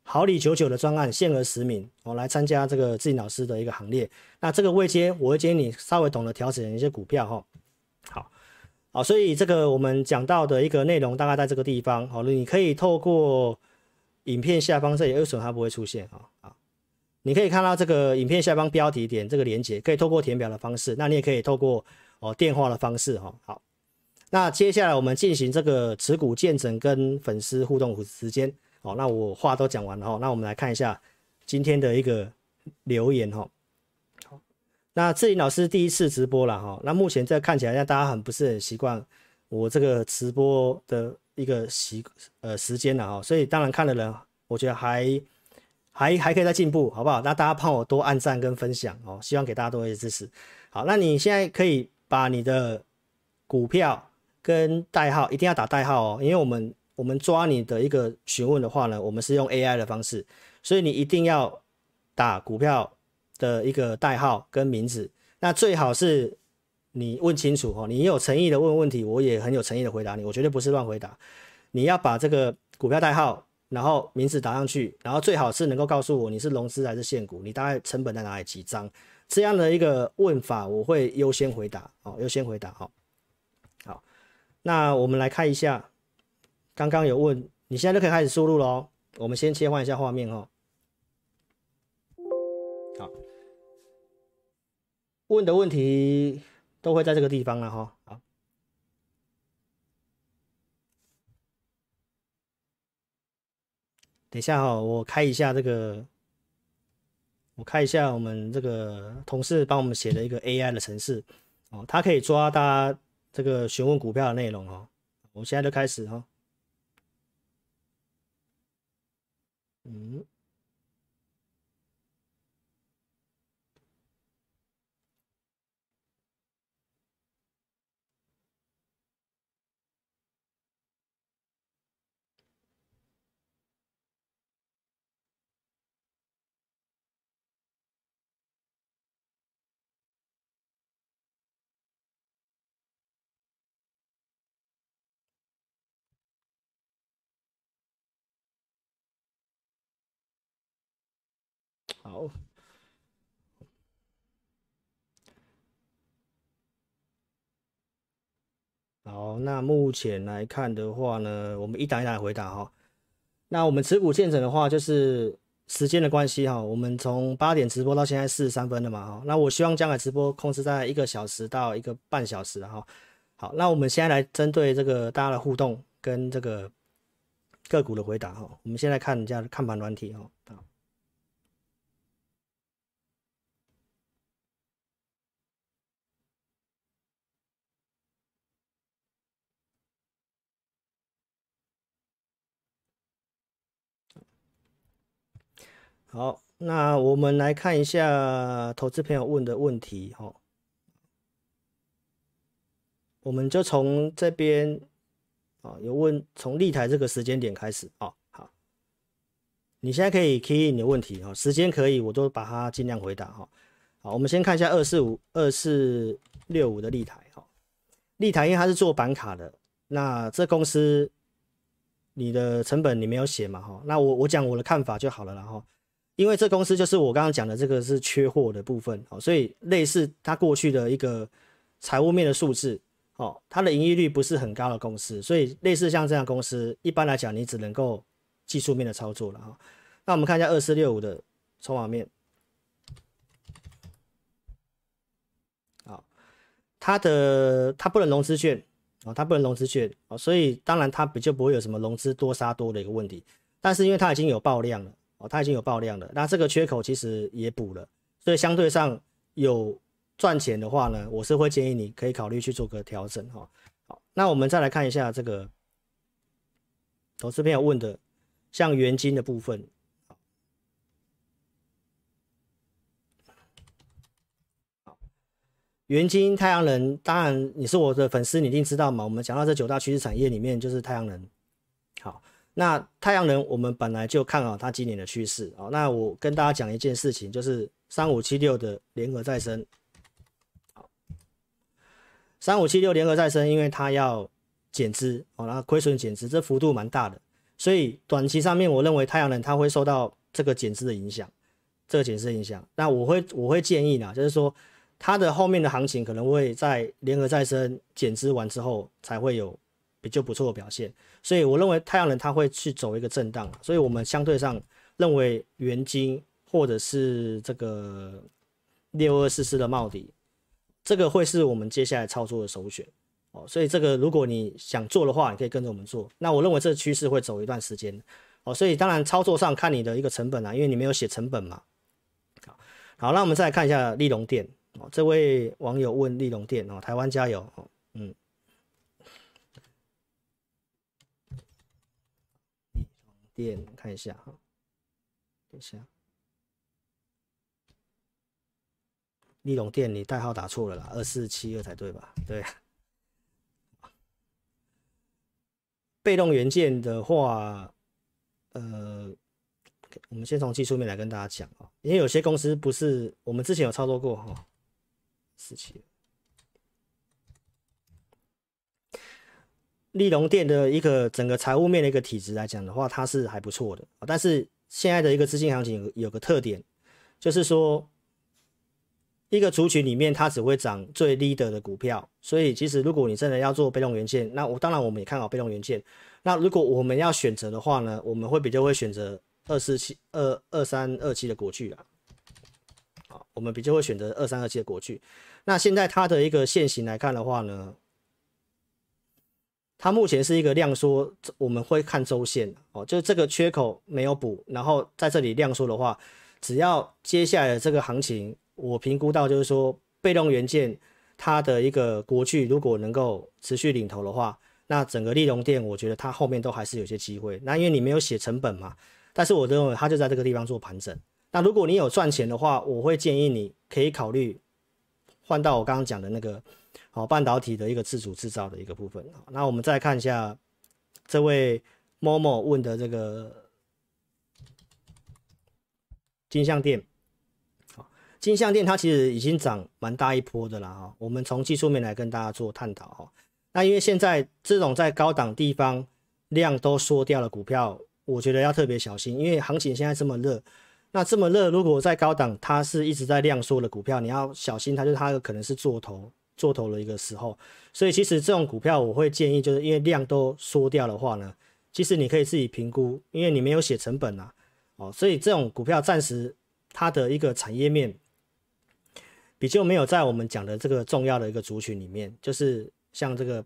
好礼99的专案限额10名哦来参加这个志霖老师的一个行列，那这个位阶我会建议你稍微懂得调整一些股票哈，哦，好，好，所以这个我们讲到的一个内容大概在这个地方，好，哦，你可以透过影片下方这里为什么它不会出现啊？哦，你可以看到这个影片下方标题点这个连结，可以透过填表的方式，那你也可以透过电话的方式哈。好，那接下来我们进行这个持股见证跟粉丝互动时间哦。那我话都讲完了哈，那我们来看一下今天的一个留言哈。好，那志霖老师第一次直播了哈，那目前这看起来大家很不是很习惯我这个直播的一个时间了哈，所以当然看的人我觉得还可以再进步，好不好？那大家帮我多按赞跟分享哦，希望给大家多一些支持。好，那你现在可以把你的股票跟代号，一定要打代号哦，因为我们抓你的一个询问的话呢，我们是用 AI 的方式，所以你一定要打股票的一个代号跟名字。那最好是你问清楚哦，你有诚意的问问题，我也很有诚意的回答你，我绝对不是乱回答。你要把这个股票代号，然后名字打上去，然后最好是能够告诉我你是融资还是现股，你大概成本在哪里几张，这样的一个问法我会优先回答哦，优先回答哦。好，那我们来看一下，刚刚有问，你现在就可以开始输入了哦。我们先切换一下画面哦。好，问的问题都会在这个地方了哈，好。等一下哈，我开一下这个，我开一下我们这个同事帮我们写的一个 AI 的程式哦，它可以抓大家这个询问股票的内容哦。我们现在就开始哈，嗯，好，好，那目前来看的话呢，我们一档一档回答哈。那我们持股见证的话，就是时间的关系哈，我们从8点直播到现在43分了嘛哈。那我希望将来直播控制在1个小时到1个半小时哈。好，那我们现在来针对这个大家的互动跟这个个股的回答哈。我们先来看一下看盘软体哈。好，那我们来看一下投资朋友问的问题哦。我们就从这边啊，有问从立台这个时间点开始哦。好，你现在可以 key 你的问题哦，时间可以，我都把它尽量回答哈。好，我们先看一下2465的立台哈。立台因为它是做板卡的，那这公司你的成本你没有写嘛哈？那我讲我的看法就好了啦哈。因为这公司就是我刚刚讲的这个是缺货的部分，所以类似它过去的一个财务面的数字，它的盈利率不是很高的公司，所以类似像这样公司，一般来讲你只能够技术面的操作了。那我们看一下2465的筹码面，它不能融资券啊，它不能融资券啊，所以当然它就不会有什么融资多杀多的一个问题。但是因为它已经有爆量了哦，它已经有爆量了，那这个缺口其实也补了，所以相对上有赚钱的话呢，我是会建议你可以考虑去做个调整哈。好，那我们再来看一下这个投资朋友问的，像元金的部分。元金、太阳能，当然你是我的粉丝，你一定知道嘛。我们讲到这9大趋势产业里面，就是太阳能。好，那太阳能我们本来就看好它今年的趋势啊。那我跟大家讲一件事情，就是3576的联合再生。好，3576联合再生，因为它要减资哦，那亏损减资，这幅度蛮大的，所以短期上面我认为太阳能它会受到这个减资的影响，这个减资的影响。那我会建议呢，就是说，它的后面的行情可能会在联合再生减资完之后才会有比较不错的表现，所以我认为太阳能它会去走一个震荡，所以我们相对上认为元晶或者是这个6244的茂迪，这个会是我们接下来操作的首选哦。所以这个如果你想做的话，你可以跟着我们做。那我认为这个趋势会走一段时间哦，所以当然操作上看你的一个成本啊，因为你没有写成本嘛。好，那我们再来看一下立隆电。这位网友问立隆电哦，台湾加油哦，嗯，立隆电看一下哈，等一下，立隆电你代号打错了啦，2472才对吧？对，被动元件的话，我们先从技术面来跟大家讲哦，因为有些公司不是我们之前有操作过哈。哦立隆电的一个整个财务面的一个体质来讲的话，它是还不错的，但是现在的一个资金行情有个特点，就是说一个族群里面它只会涨最 leader 的股票，所以其实如果你真的要做被动元件，那当然我们也看好被动元件，那如果我们要选择的话呢，我们会比较会选择2327的国巨啊，我们比较会选择2327的国巨。那现在它的一个现形来看的话呢，它目前是一个量缩，我们会看周线哦，就是这个缺口没有补，然后在这里量缩的话，只要接下来的这个行情，我评估到就是说被动元件它的一个国巨如果能够持续领头的话，那整个立隆电我觉得它后面都还是有些机会。那因为你没有写成本嘛，但是我认为它就在这个地方做盘整。那如果你有赚钱的话，我会建议你可以考虑换到我刚刚讲的那个好半导体的一个自主制造的一个部分。那我们再看一下这位 Momo 问的这个金像电。金像电它其实已经涨蛮大一波的啦，我们从技术面来跟大家做探讨。那因为现在这种在高档地方量都缩掉了股票，我觉得要特别小心，因为行情现在这么热。那这么热，如果在高档它是一直在量缩的股票，你要小心它，就是它可能是做头的一个时候。所以其实这种股票我会建议，就是因为量都缩掉的话呢，其实你可以自己评估，因为你没有写成本啊，哦，所以这种股票暂时它的一个产业面比较没有在我们讲的这个重要的一个族群里面，就是像这个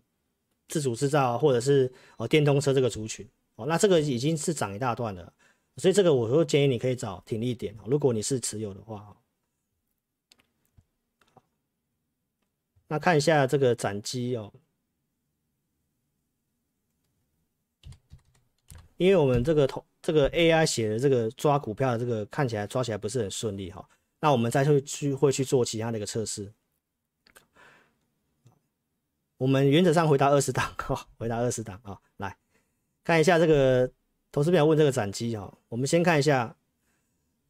自主制造或者是电动车这个族群哦，那这个已经是涨一大段了。所以这个我会建议你可以找停利点，如果你是持有的话。那看一下这个展机哦，因为我们这个 AI 写的这个抓股票的这个看起来抓起来不是很顺利哈，那我们再会去做其他的一个测试。我们原则上回答20档哈，回答20档啊，来看一下这个。投资朋友问这个展机哈，我们先看一下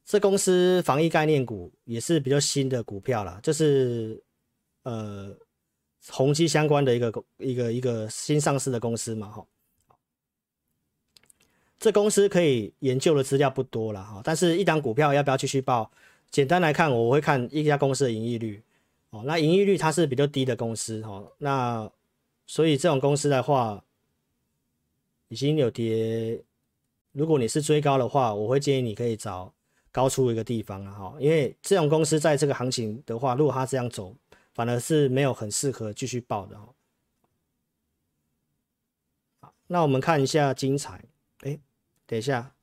这公司防疫概念股也是比较新的股票啦，就是宏碁相关的一个新上市的公司嘛哈。这公司可以研究的资料不多啦哈，但是一档股票要不要继续报，简单来看我会看一家公司的盈利率哦，那盈利率它是比较低的公司哦，那所以这种公司的话已经有跌。如果你是追高的话，我会建议你可以找高出一个地方啊，因为这种公司在这个行情的话，如果它这样走，反而是没有很适合继续报的哦。好，那我们看一下精彩，哎，等一下，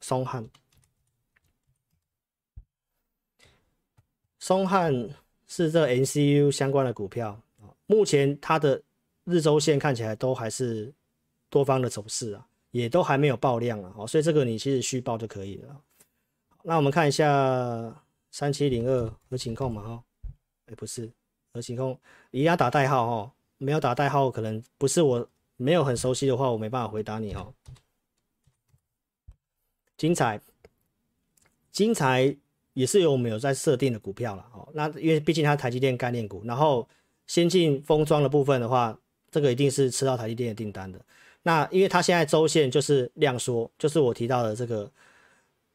松汉是这 MCU 相关的股票，目前它的日周线看起来都还是多方的走势啊，也都还没有爆量啊，哦，所以这个你其实续报就可以了。那我们看一下3702核情控嘛，哈，哎，不是核情控，一定要打代号哈，没有打代号可能不是我没有很熟悉的话，我没办法回答你哦。精彩也是有我们有在设定的股票了哦，那因为毕竟它台积电概念股，然后先进封装的部分的话，这个一定是吃到台积电的订单的。那因为它现在周线就是量缩，就是我提到的这个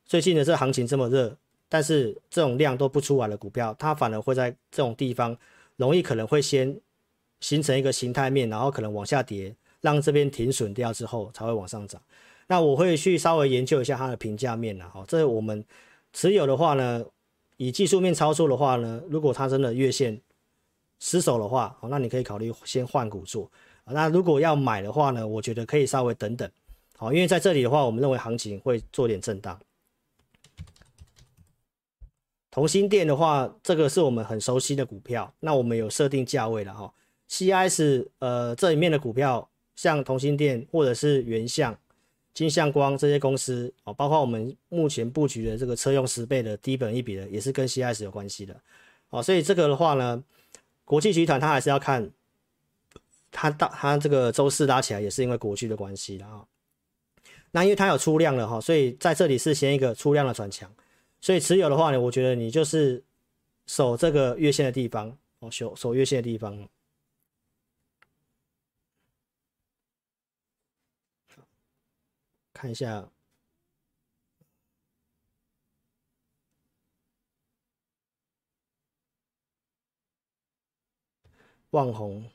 最近的这行情这么热，但是这种量都不出来的股票，它反而会在这种地方容易可能会先形成一个形态面，然后可能往下跌，让这边停损掉之后才会往上涨。那我会去稍微研究一下它的评价面啦，哦，这我们持有的话呢，以技术面操作的话呢，如果它真的月线失守的话，那你可以考虑先换股做。那如果要买的话呢，我觉得可以稍微等等，好，因为在这里的话，我们认为行情会做点震荡。同心电的话，这个是我们很熟悉的股票，那我们有设定价位了哈。CS 这里面的股票，像同心电或者是原相、金相光这些公司，包括我们目前布局的这个车用10倍的低本益比的，也是跟 CS 有关系的。所以这个的话呢，国际集团它还是要看它这个周四拉起来，也是因为国际的关系的啊。那因为它有出量了哈，所以在这里是先一个出量的转强，所以持有的话呢，我觉得你就是守这个月线的地方哦，守月线的地方。看一下，旺宏，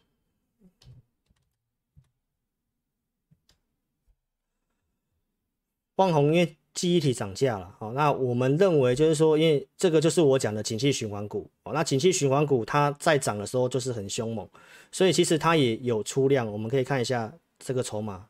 因为记忆体涨价了，好，那我们认为就是说，因为这个就是我讲的景气循环股，那景气循环股它在涨的时候就是很凶猛，所以其实它也有出量，我们可以看一下这个筹码。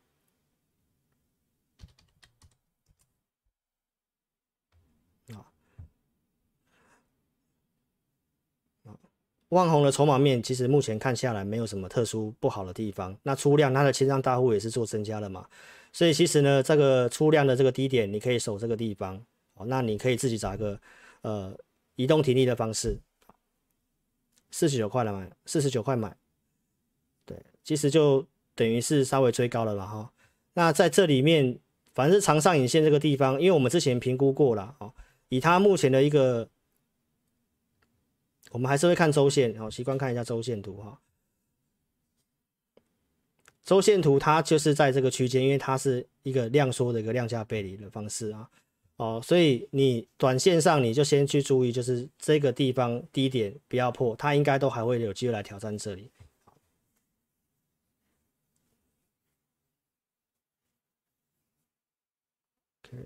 旺宏的筹码面其实目前看下来没有什么特殊不好的地方，那出量它的千张大户也是做增加了嘛，所以其实呢，这个出量的这个低点你可以守这个地方，那你可以自己找一个移动停利的方式，49块来买，49块买，对，其实就等于是稍微追高了啦哈。那在这里面，反正是长上影线这个地方，因为我们之前评估过了哦，以它目前的一个。我们还是会看周线，好，习惯看一下周线图哈。周线图它就是在这个区间，因为它是一个量缩的一个量价背离的方式啊，哦，所以你短线上你就先去注意，就是这个地方低点不要破，它应该都还会有机会来挑战这里。OK，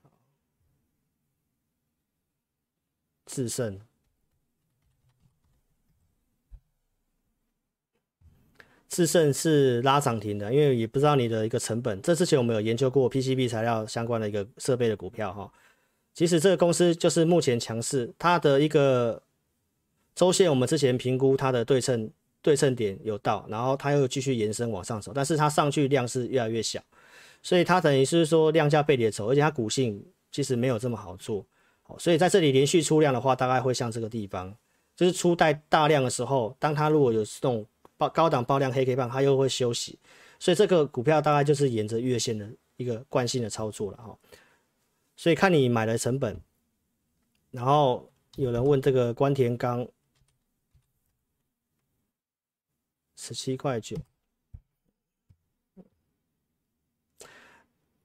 好，致胜。致胜是拉涨停的，因为也不知道你的一个成本。这之前我们有研究过 PCB 材料相关的一个设备的股票哈。其实这个公司就是目前强势，它的一个周线我们之前评估它的对称点有到，然后它又继续延伸往上走，但是它上去量是越来越小，所以它等于是说量价背离走，而且它股性其实没有这么好做，所以在这里连续出量的话，大概会像这个地方，就是出大量的时候，当它如果有这种高档爆量黑 K 棒，它又会休息，所以这个股票大概就是沿着月线的一个惯性的操作了哈。所以看你买的成本。然后有人问这个关田钢17块9，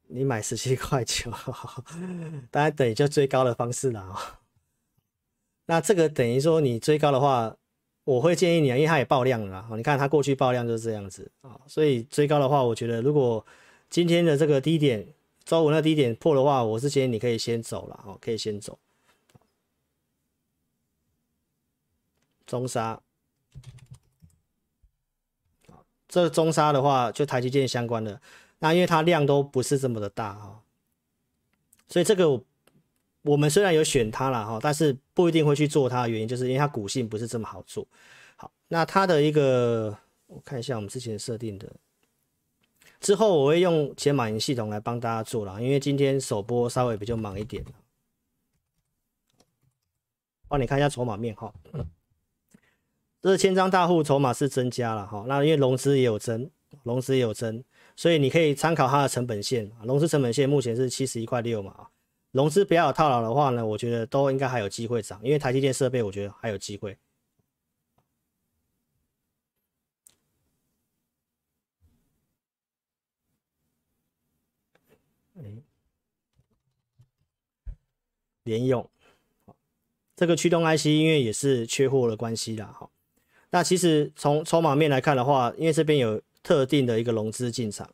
你买17块9，当然等于就追高的方式了啊。那这个等于说你追高的话。我会建议你啊，因为它也爆量了啦，你看它过去爆量就是这样子啊，所以追高的话，我觉得如果今天的这个低点，周五那低点破的话，我是建议你可以先走了哦，可以先走。中砂这中砂的话，就台积电相关的，那因为它量都不是这么的大啊，所以这个我们虽然有选它啦哈，但是不一定会去做它的原因，就是因为它股性不是这么好做。好，那它的一个，我看一下我们之前设定的，之后我会用钱马云系统来帮大家做啦，因为今天首播稍微比较忙一点。帮你看一下筹码面哈。这千张大户筹码是增加了哈，那因为融资也有增，所以你可以参考它的成本线，融资成本线目前是71.6块嘛，融资不要有套牢的话呢，我觉得都应该还有机会涨，因为台积电设备我觉得还有机会。联咏这个驱动 IC 因为也是缺货的关系啦哈。那其实从筹码面来看的话，因为这边有特定的一个融资进场，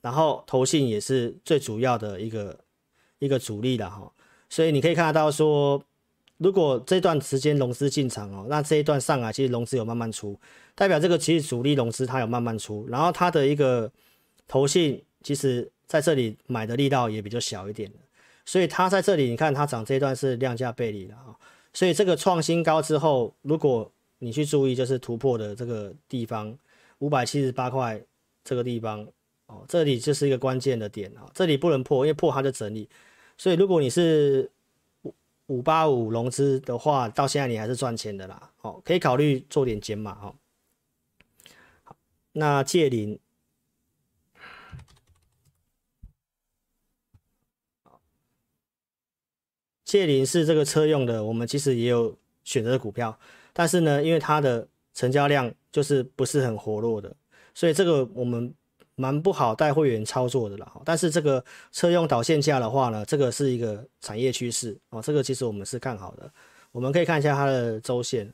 然后投信也是最主要的一个主力了哈，所以你可以看得到说，如果这段时间融资进场哦，那这一段上来其实融资有慢慢出，代表这个其实主力融资它有慢慢出，然后它的一个投信其实在这里买的力道也比较小一点，所以它在这里你看它涨这一段是量价背离了哈，所以这个创新高之后，如果你去注意就是突破的这个地方578块这个地方哦，这里就是一个关键的点啊，这里不能破，因为破它就整理。所以如果你是585融资的话，到现在你还是赚钱的啦，哦，可以考虑做点减码哦。好，那界林，是这个车用的，我们其实也有选择的股票。但是呢，因为它的成交量就是不是很活络的，所以这个我们蛮不好带会员操作的啦。但是这个车用导线架的话呢，这个是一个产业趋势哦，这个其实我们是看好的。我们可以看一下它的周线，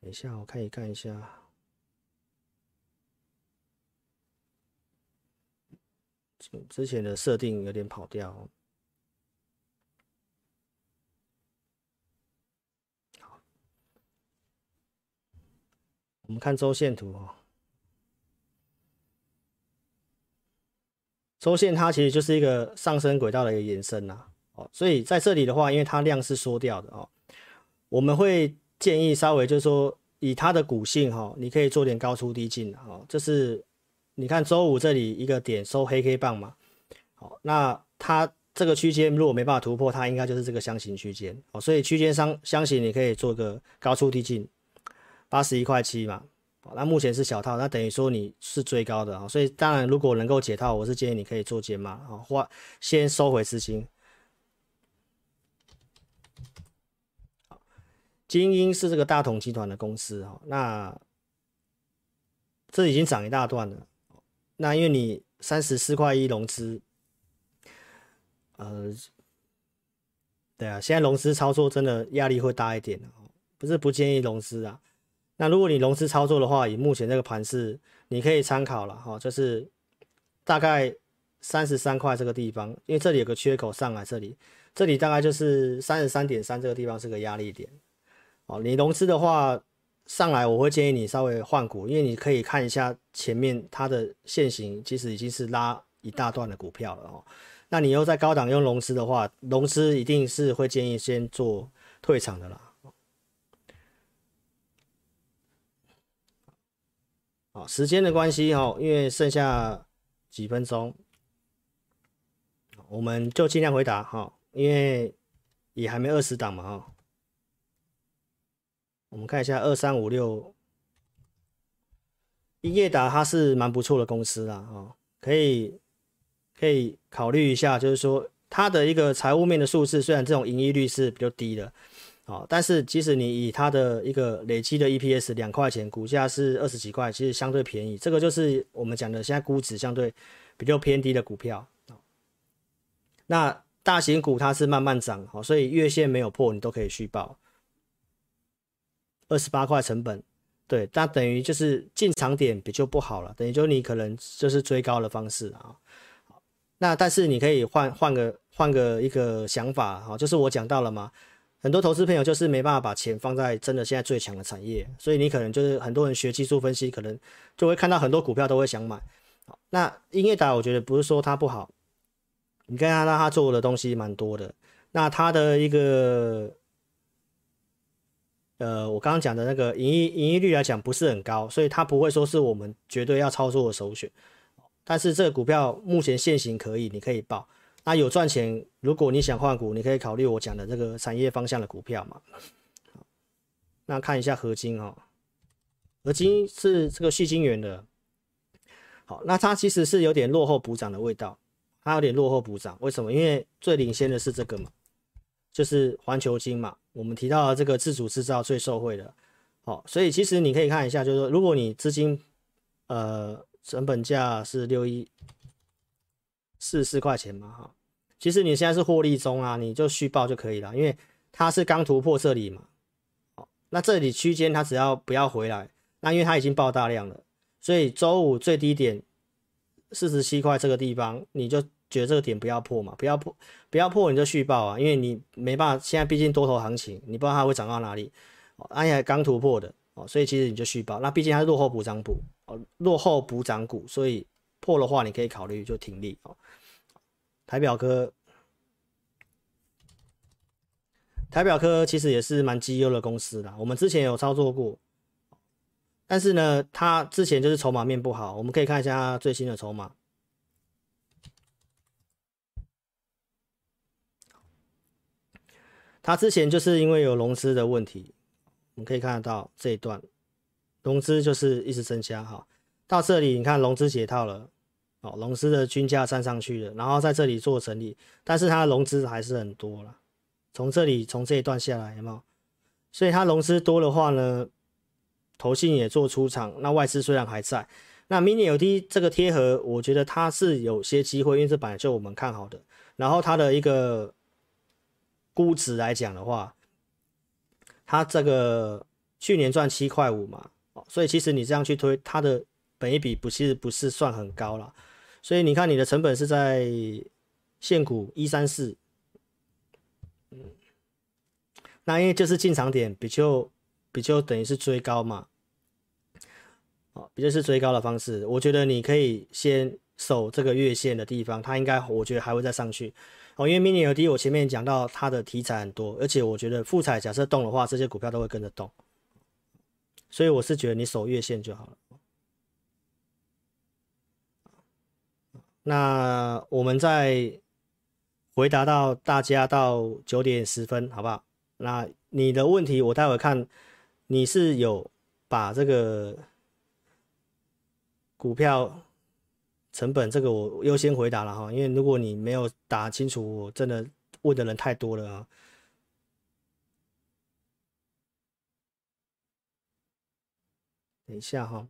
等一下我可以看一下。之前的设定有点跑掉哦。我们看周线图哦，周线它其实就是一个上升轨道的一个延伸啦，哦，所以在这里的话，因为它量是缩掉的哦，我们会建议稍微就是说以它的股性哈，你可以做点高出低进哦，就是你看周五这里一个点收黑 K 棒嘛，好，那它这个区间如果没办法突破，它应该就是这个箱型区间哦，所以区间箱型你可以做个高出低进。81.7块嘛，那目前是小套，那等于说你是追高的啊，所以当然如果能够解套，我是建议你可以做减码啊，或先收回资金。精英是这个大同集团的公司啊，那这已经涨一大段了，那因为你34.1块融资，对啊，现在融资操作真的压力会大一点，不是不建议融资啊。那如果你融资操作的话，以目前这个盘势，你可以参考了哈，就是大概33块这个地方，因为这里有个缺口上来，这里大概就是33.3这个地方是个压力点哦。你融资的话上来，我会建议你稍微换股，因为你可以看一下前面它的线型，其实已经是拉一大段的股票了哦。那你又在高档用融资的话，融资一定是会建议先做退场的啦。时间的关系哈，因为剩下几分钟，我们就尽量回答哈，因为也还没20档嘛哈。我们看一下2356，英业达它是蛮不错的公司啦哈，可以考虑一下，就是说它的一个财务面的数字，虽然这种盈利率是比较低的。好，但是其实你以它的一个累积的 EPS 2块钱，股价是20几块，其实相对便宜。这个就是我们讲的现在估值相对比较偏低的股票。那大型股它是慢慢涨，好，所以月线没有破，你都可以续报。28块成本，对，那等于就是进场点比较不好了，等于就你可能就是追高的方式啊。那但是你可以换个一个想法哈，就是我讲到了嘛，很多投资朋友就是没办法把钱放在真的现在最强的产业，所以你可能就是很多人学技术分析，可能就会看到很多股票都会想买。那英业达我觉得不是说它不好，你看他做的东西蛮多的。那他的一个我刚刚讲的那个盈利率来讲不是很高，所以它不会说是我们绝对要操作的首选。但是这个股票目前现行可以，你可以报。那有赚钱，如果你想换股，你可以考虑我讲的这个产业方向的股票嘛。那看一下合金哦，合金是这个矽晶圆的。好，那它其实是有点落后补涨的味道，它有点落后补涨，为什么？因为最领先的是这个嘛，就是环球晶嘛，我们提到的这个自主制造最受惠的。好，所以其实你可以看一下，就是说如果你资金成本价是4144块钱嘛，哈，其实你现在是获利中啊，你就续报就可以了，因为它是刚突破这里嘛。好，那这里区间它只要不要回来，那因为它已经爆大量了，所以周五最低点47块这个地方，你就觉得这个点不要破嘛，不要破你就续报啊，因为你没办法，现在毕竟多头行情，你不知道它会涨到哪里，而且刚突破的哦，所以其实你就续报。那毕竟它是落后补涨股哦，落后补涨股，所以破的话你可以考虑就停利哦。台表科其实也是蛮绩优的公司啦，我们之前有操作过，但是呢，它之前就是筹码面不好，我们可以看一下最新的筹码。它之前就是因为有融资的问题，我们可以看得到这一段融资就是一直增加哈，到这里你看融资解套了。哦，融资的均价站上去了，然后在这里做整理，但是它的融资还是很多啦，从这一段下来有没有？所以它融资多的话呢，投信也做出场，那外资虽然还在，那 Mini LED 这个贴合，我觉得它是有些机会，因为这本来就我们看好的，然后它的一个估值来讲的话，它这个去年赚7.5块嘛，所以其实你这样去推，它的本益比其实不是算很高啦，所以你看你的成本是在现股134，那因为就是进场点比较等于是追高嘛，哦，比较是追高的方式，我觉得你可以先守这个月线的地方，它应该我觉得还会再上去哦，因为 Mini LED 我前面讲到它的题材很多，而且我觉得富彩假设动的话，这些股票都会跟着动，所以我是觉得你守月线就好了。那我们再回答到大家到9点10分，好不好？那你的问题我待会看你是有把这个股票成本这个我优先回答了哈，因为如果你没有打清楚，我真的问的人太多了啊。等一下哈。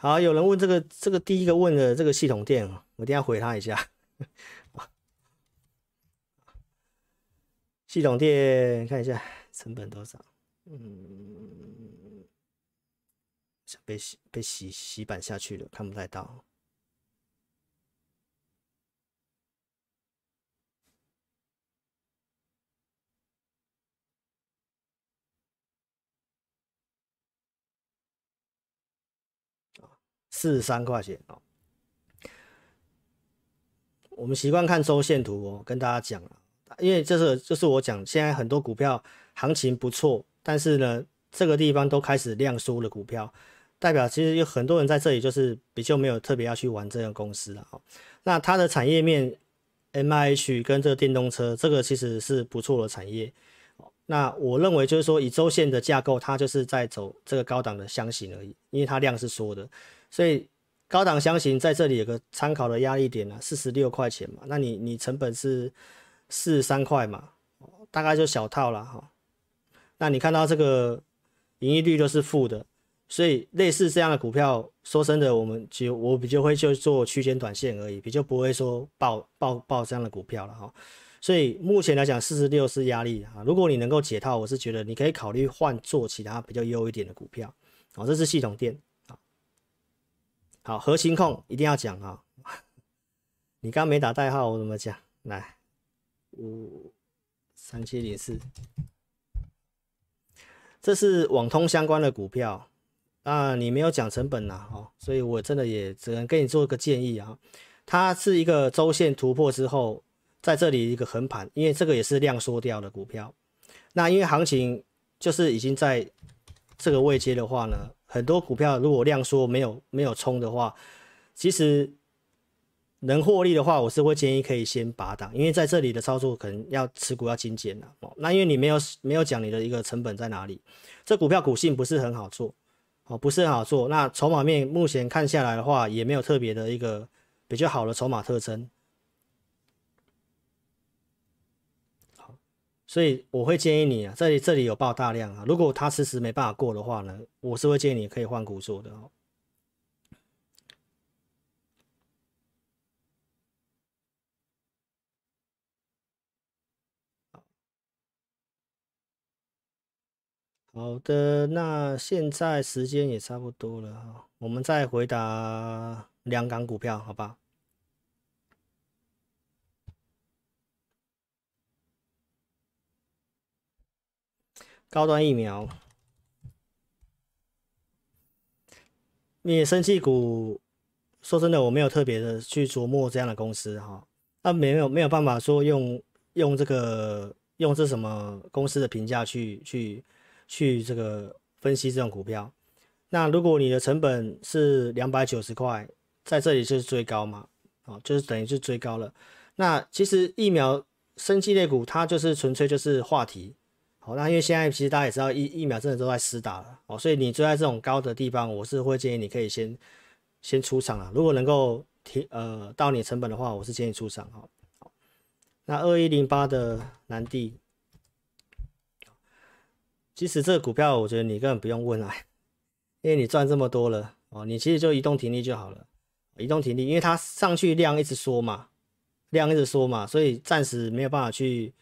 好，有人问这个第一个问的这个系统店，我一定要回他一下。系统店看一下成本多少？被洗版下去了，看不太到。43块钱哦，我们习惯看周线图哦，跟大家讲了，因为这是就是我讲现在很多股票行情不错，但是呢这个地方都开始量缩的股票，代表其实有很多人在这里就是比较没有特别要去玩这样公司了哦。那它的产业面 MIH 跟这个电动车这个其实是不错的产业，那我认为就是说以周线的架构，它就是在走这个高档的箱型而已，因为它量是缩的。所以高档箱型在这里有个参考的压力点啊，46块钱嘛，那你成本是43块嘛，大概就小套啦哈。那你看到这个盈利率都是负的，所以类似这样的股票，说真的，我比较会就做区间短线而已，比较不会说爆这样的股票了哈。所以目前来讲46是压力啊，如果你能够解套，我是觉得你可以考虑换做其他比较优一点的股票。好，这是系统店。好，核心控一定要讲啊！你刚没打代号，我怎么讲？来，53704，这是网通相关的股票。啊，你没有讲成本呐，哦，所以我真的也只能给你做一个建议啊。它是一个周线突破之后，在这里一个横盘，因为这个也是量缩掉的股票。那因为行情就是已经在这个位阶的话呢。很多股票如果量缩没有冲的话，其实能获利的话，我是会建议可以先拔档，因为在这里的操作可能要持股要精简了。哦，那因为你没有讲你的一个成本在哪里，这股票股性不是很好做，哦，不是很好做。那筹码面目前看下来的话，也没有特别的一个比较好的筹码特征。好，所以我会建议你啊，这里有爆大量啊，如果它迟迟没办法过的话呢，我是会建议你可以换股做的哦。好的，那现在时间也差不多了哈，我们再回答两档股票，好吧？高端疫苗，因为生技股，说真的，我没有特别的去琢磨这样的公司哈，那没有办法说用这什么公司的评价去这个分析这种股票。那如果你的成本是290块，在这里就是最高嘛，哦，就是等于是最高了。那其实疫苗生技类股，它就是纯粹就是话题。好，那因为现在其实大家也知道疫苗真的都在施打了哦，所以你追在这种高的地方，我是会建议你可以先出场了。如果能够到你成本的话，我是建议出场哦。好，那2108的南帝，其实这个股票我觉得你根本不用问啊，因为你赚这么多了哦，你其实就移动停利就好了。移动停利，因为它上去量一直缩嘛，所以暂时没有办法去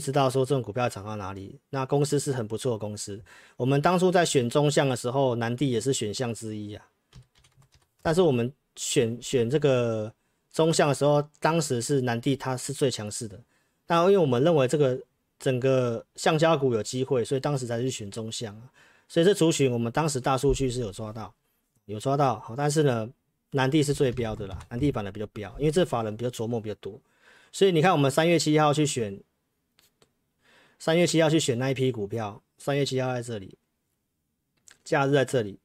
知道说这种股票涨到哪里。那公司是很不错的公司，我们当初在选中项的时候，南帝也是选项之一啊。但是我们选这个中项的时候，当时是南帝它是最强势的。那因为我们认为这个整个橡胶股有机会，所以当时才去选中项啊。所以这族群我们当时大数据是有抓到好，但是呢，南帝是最标的啦，南帝版的比较标，因为这法人比较琢磨比较多。所以你看我们3月7号去选。3月7号去选那一批股票，3月7号在这里，假日在这里，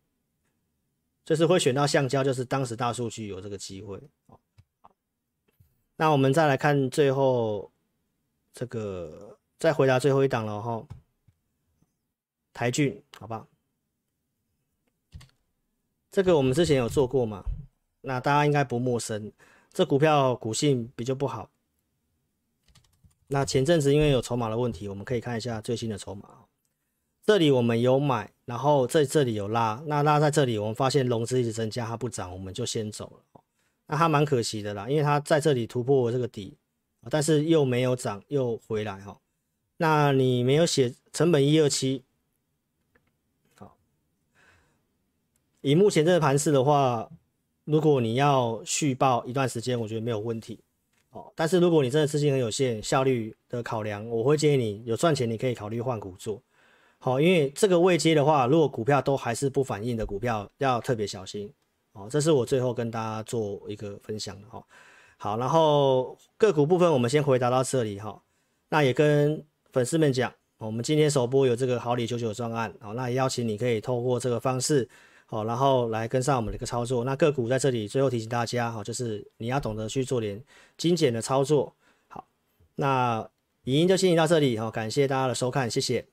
就是会选到橡胶，就是当时大数据有这个机会。那我们再来看最后这个，再回答最后一档了哈，台骏，好吧？这个我们之前有做过嘛，那大家应该不陌生。这股票股性比较不好。那前阵子因为有筹码的问题，我们可以看一下最新的筹码。这里我们有买，然后在这里有拉，那拉在这里我们发现融资一直增加，它不涨，我们就先走了。那它蛮可惜的啦，因为它在这里突破这个底，但是又没有涨，又回来哈。那你没有写成本127，好，以目前这个盘势的话，如果你要续报一段时间，我觉得没有问题。但是如果你真的资金很有限，效率的考量，我会建议你有赚钱，你可以考虑换股做。好，因为这个位阶的话，如果股票都还是不反应的股票，要特别小心。好，这是我最后跟大家做一个分享的哈。好，然后个股部分我们先回答到这里哈。那也跟粉丝们讲，我们今天首播有这个好礼99专案，好，那也邀请你可以透过这个方式。好，然后来跟上我们的一个操作。那个股在这里最后提醒大家，好，就是你要懂得去做点精简的操作。好，那影音就进行到这里，好，感谢大家的收看，谢谢。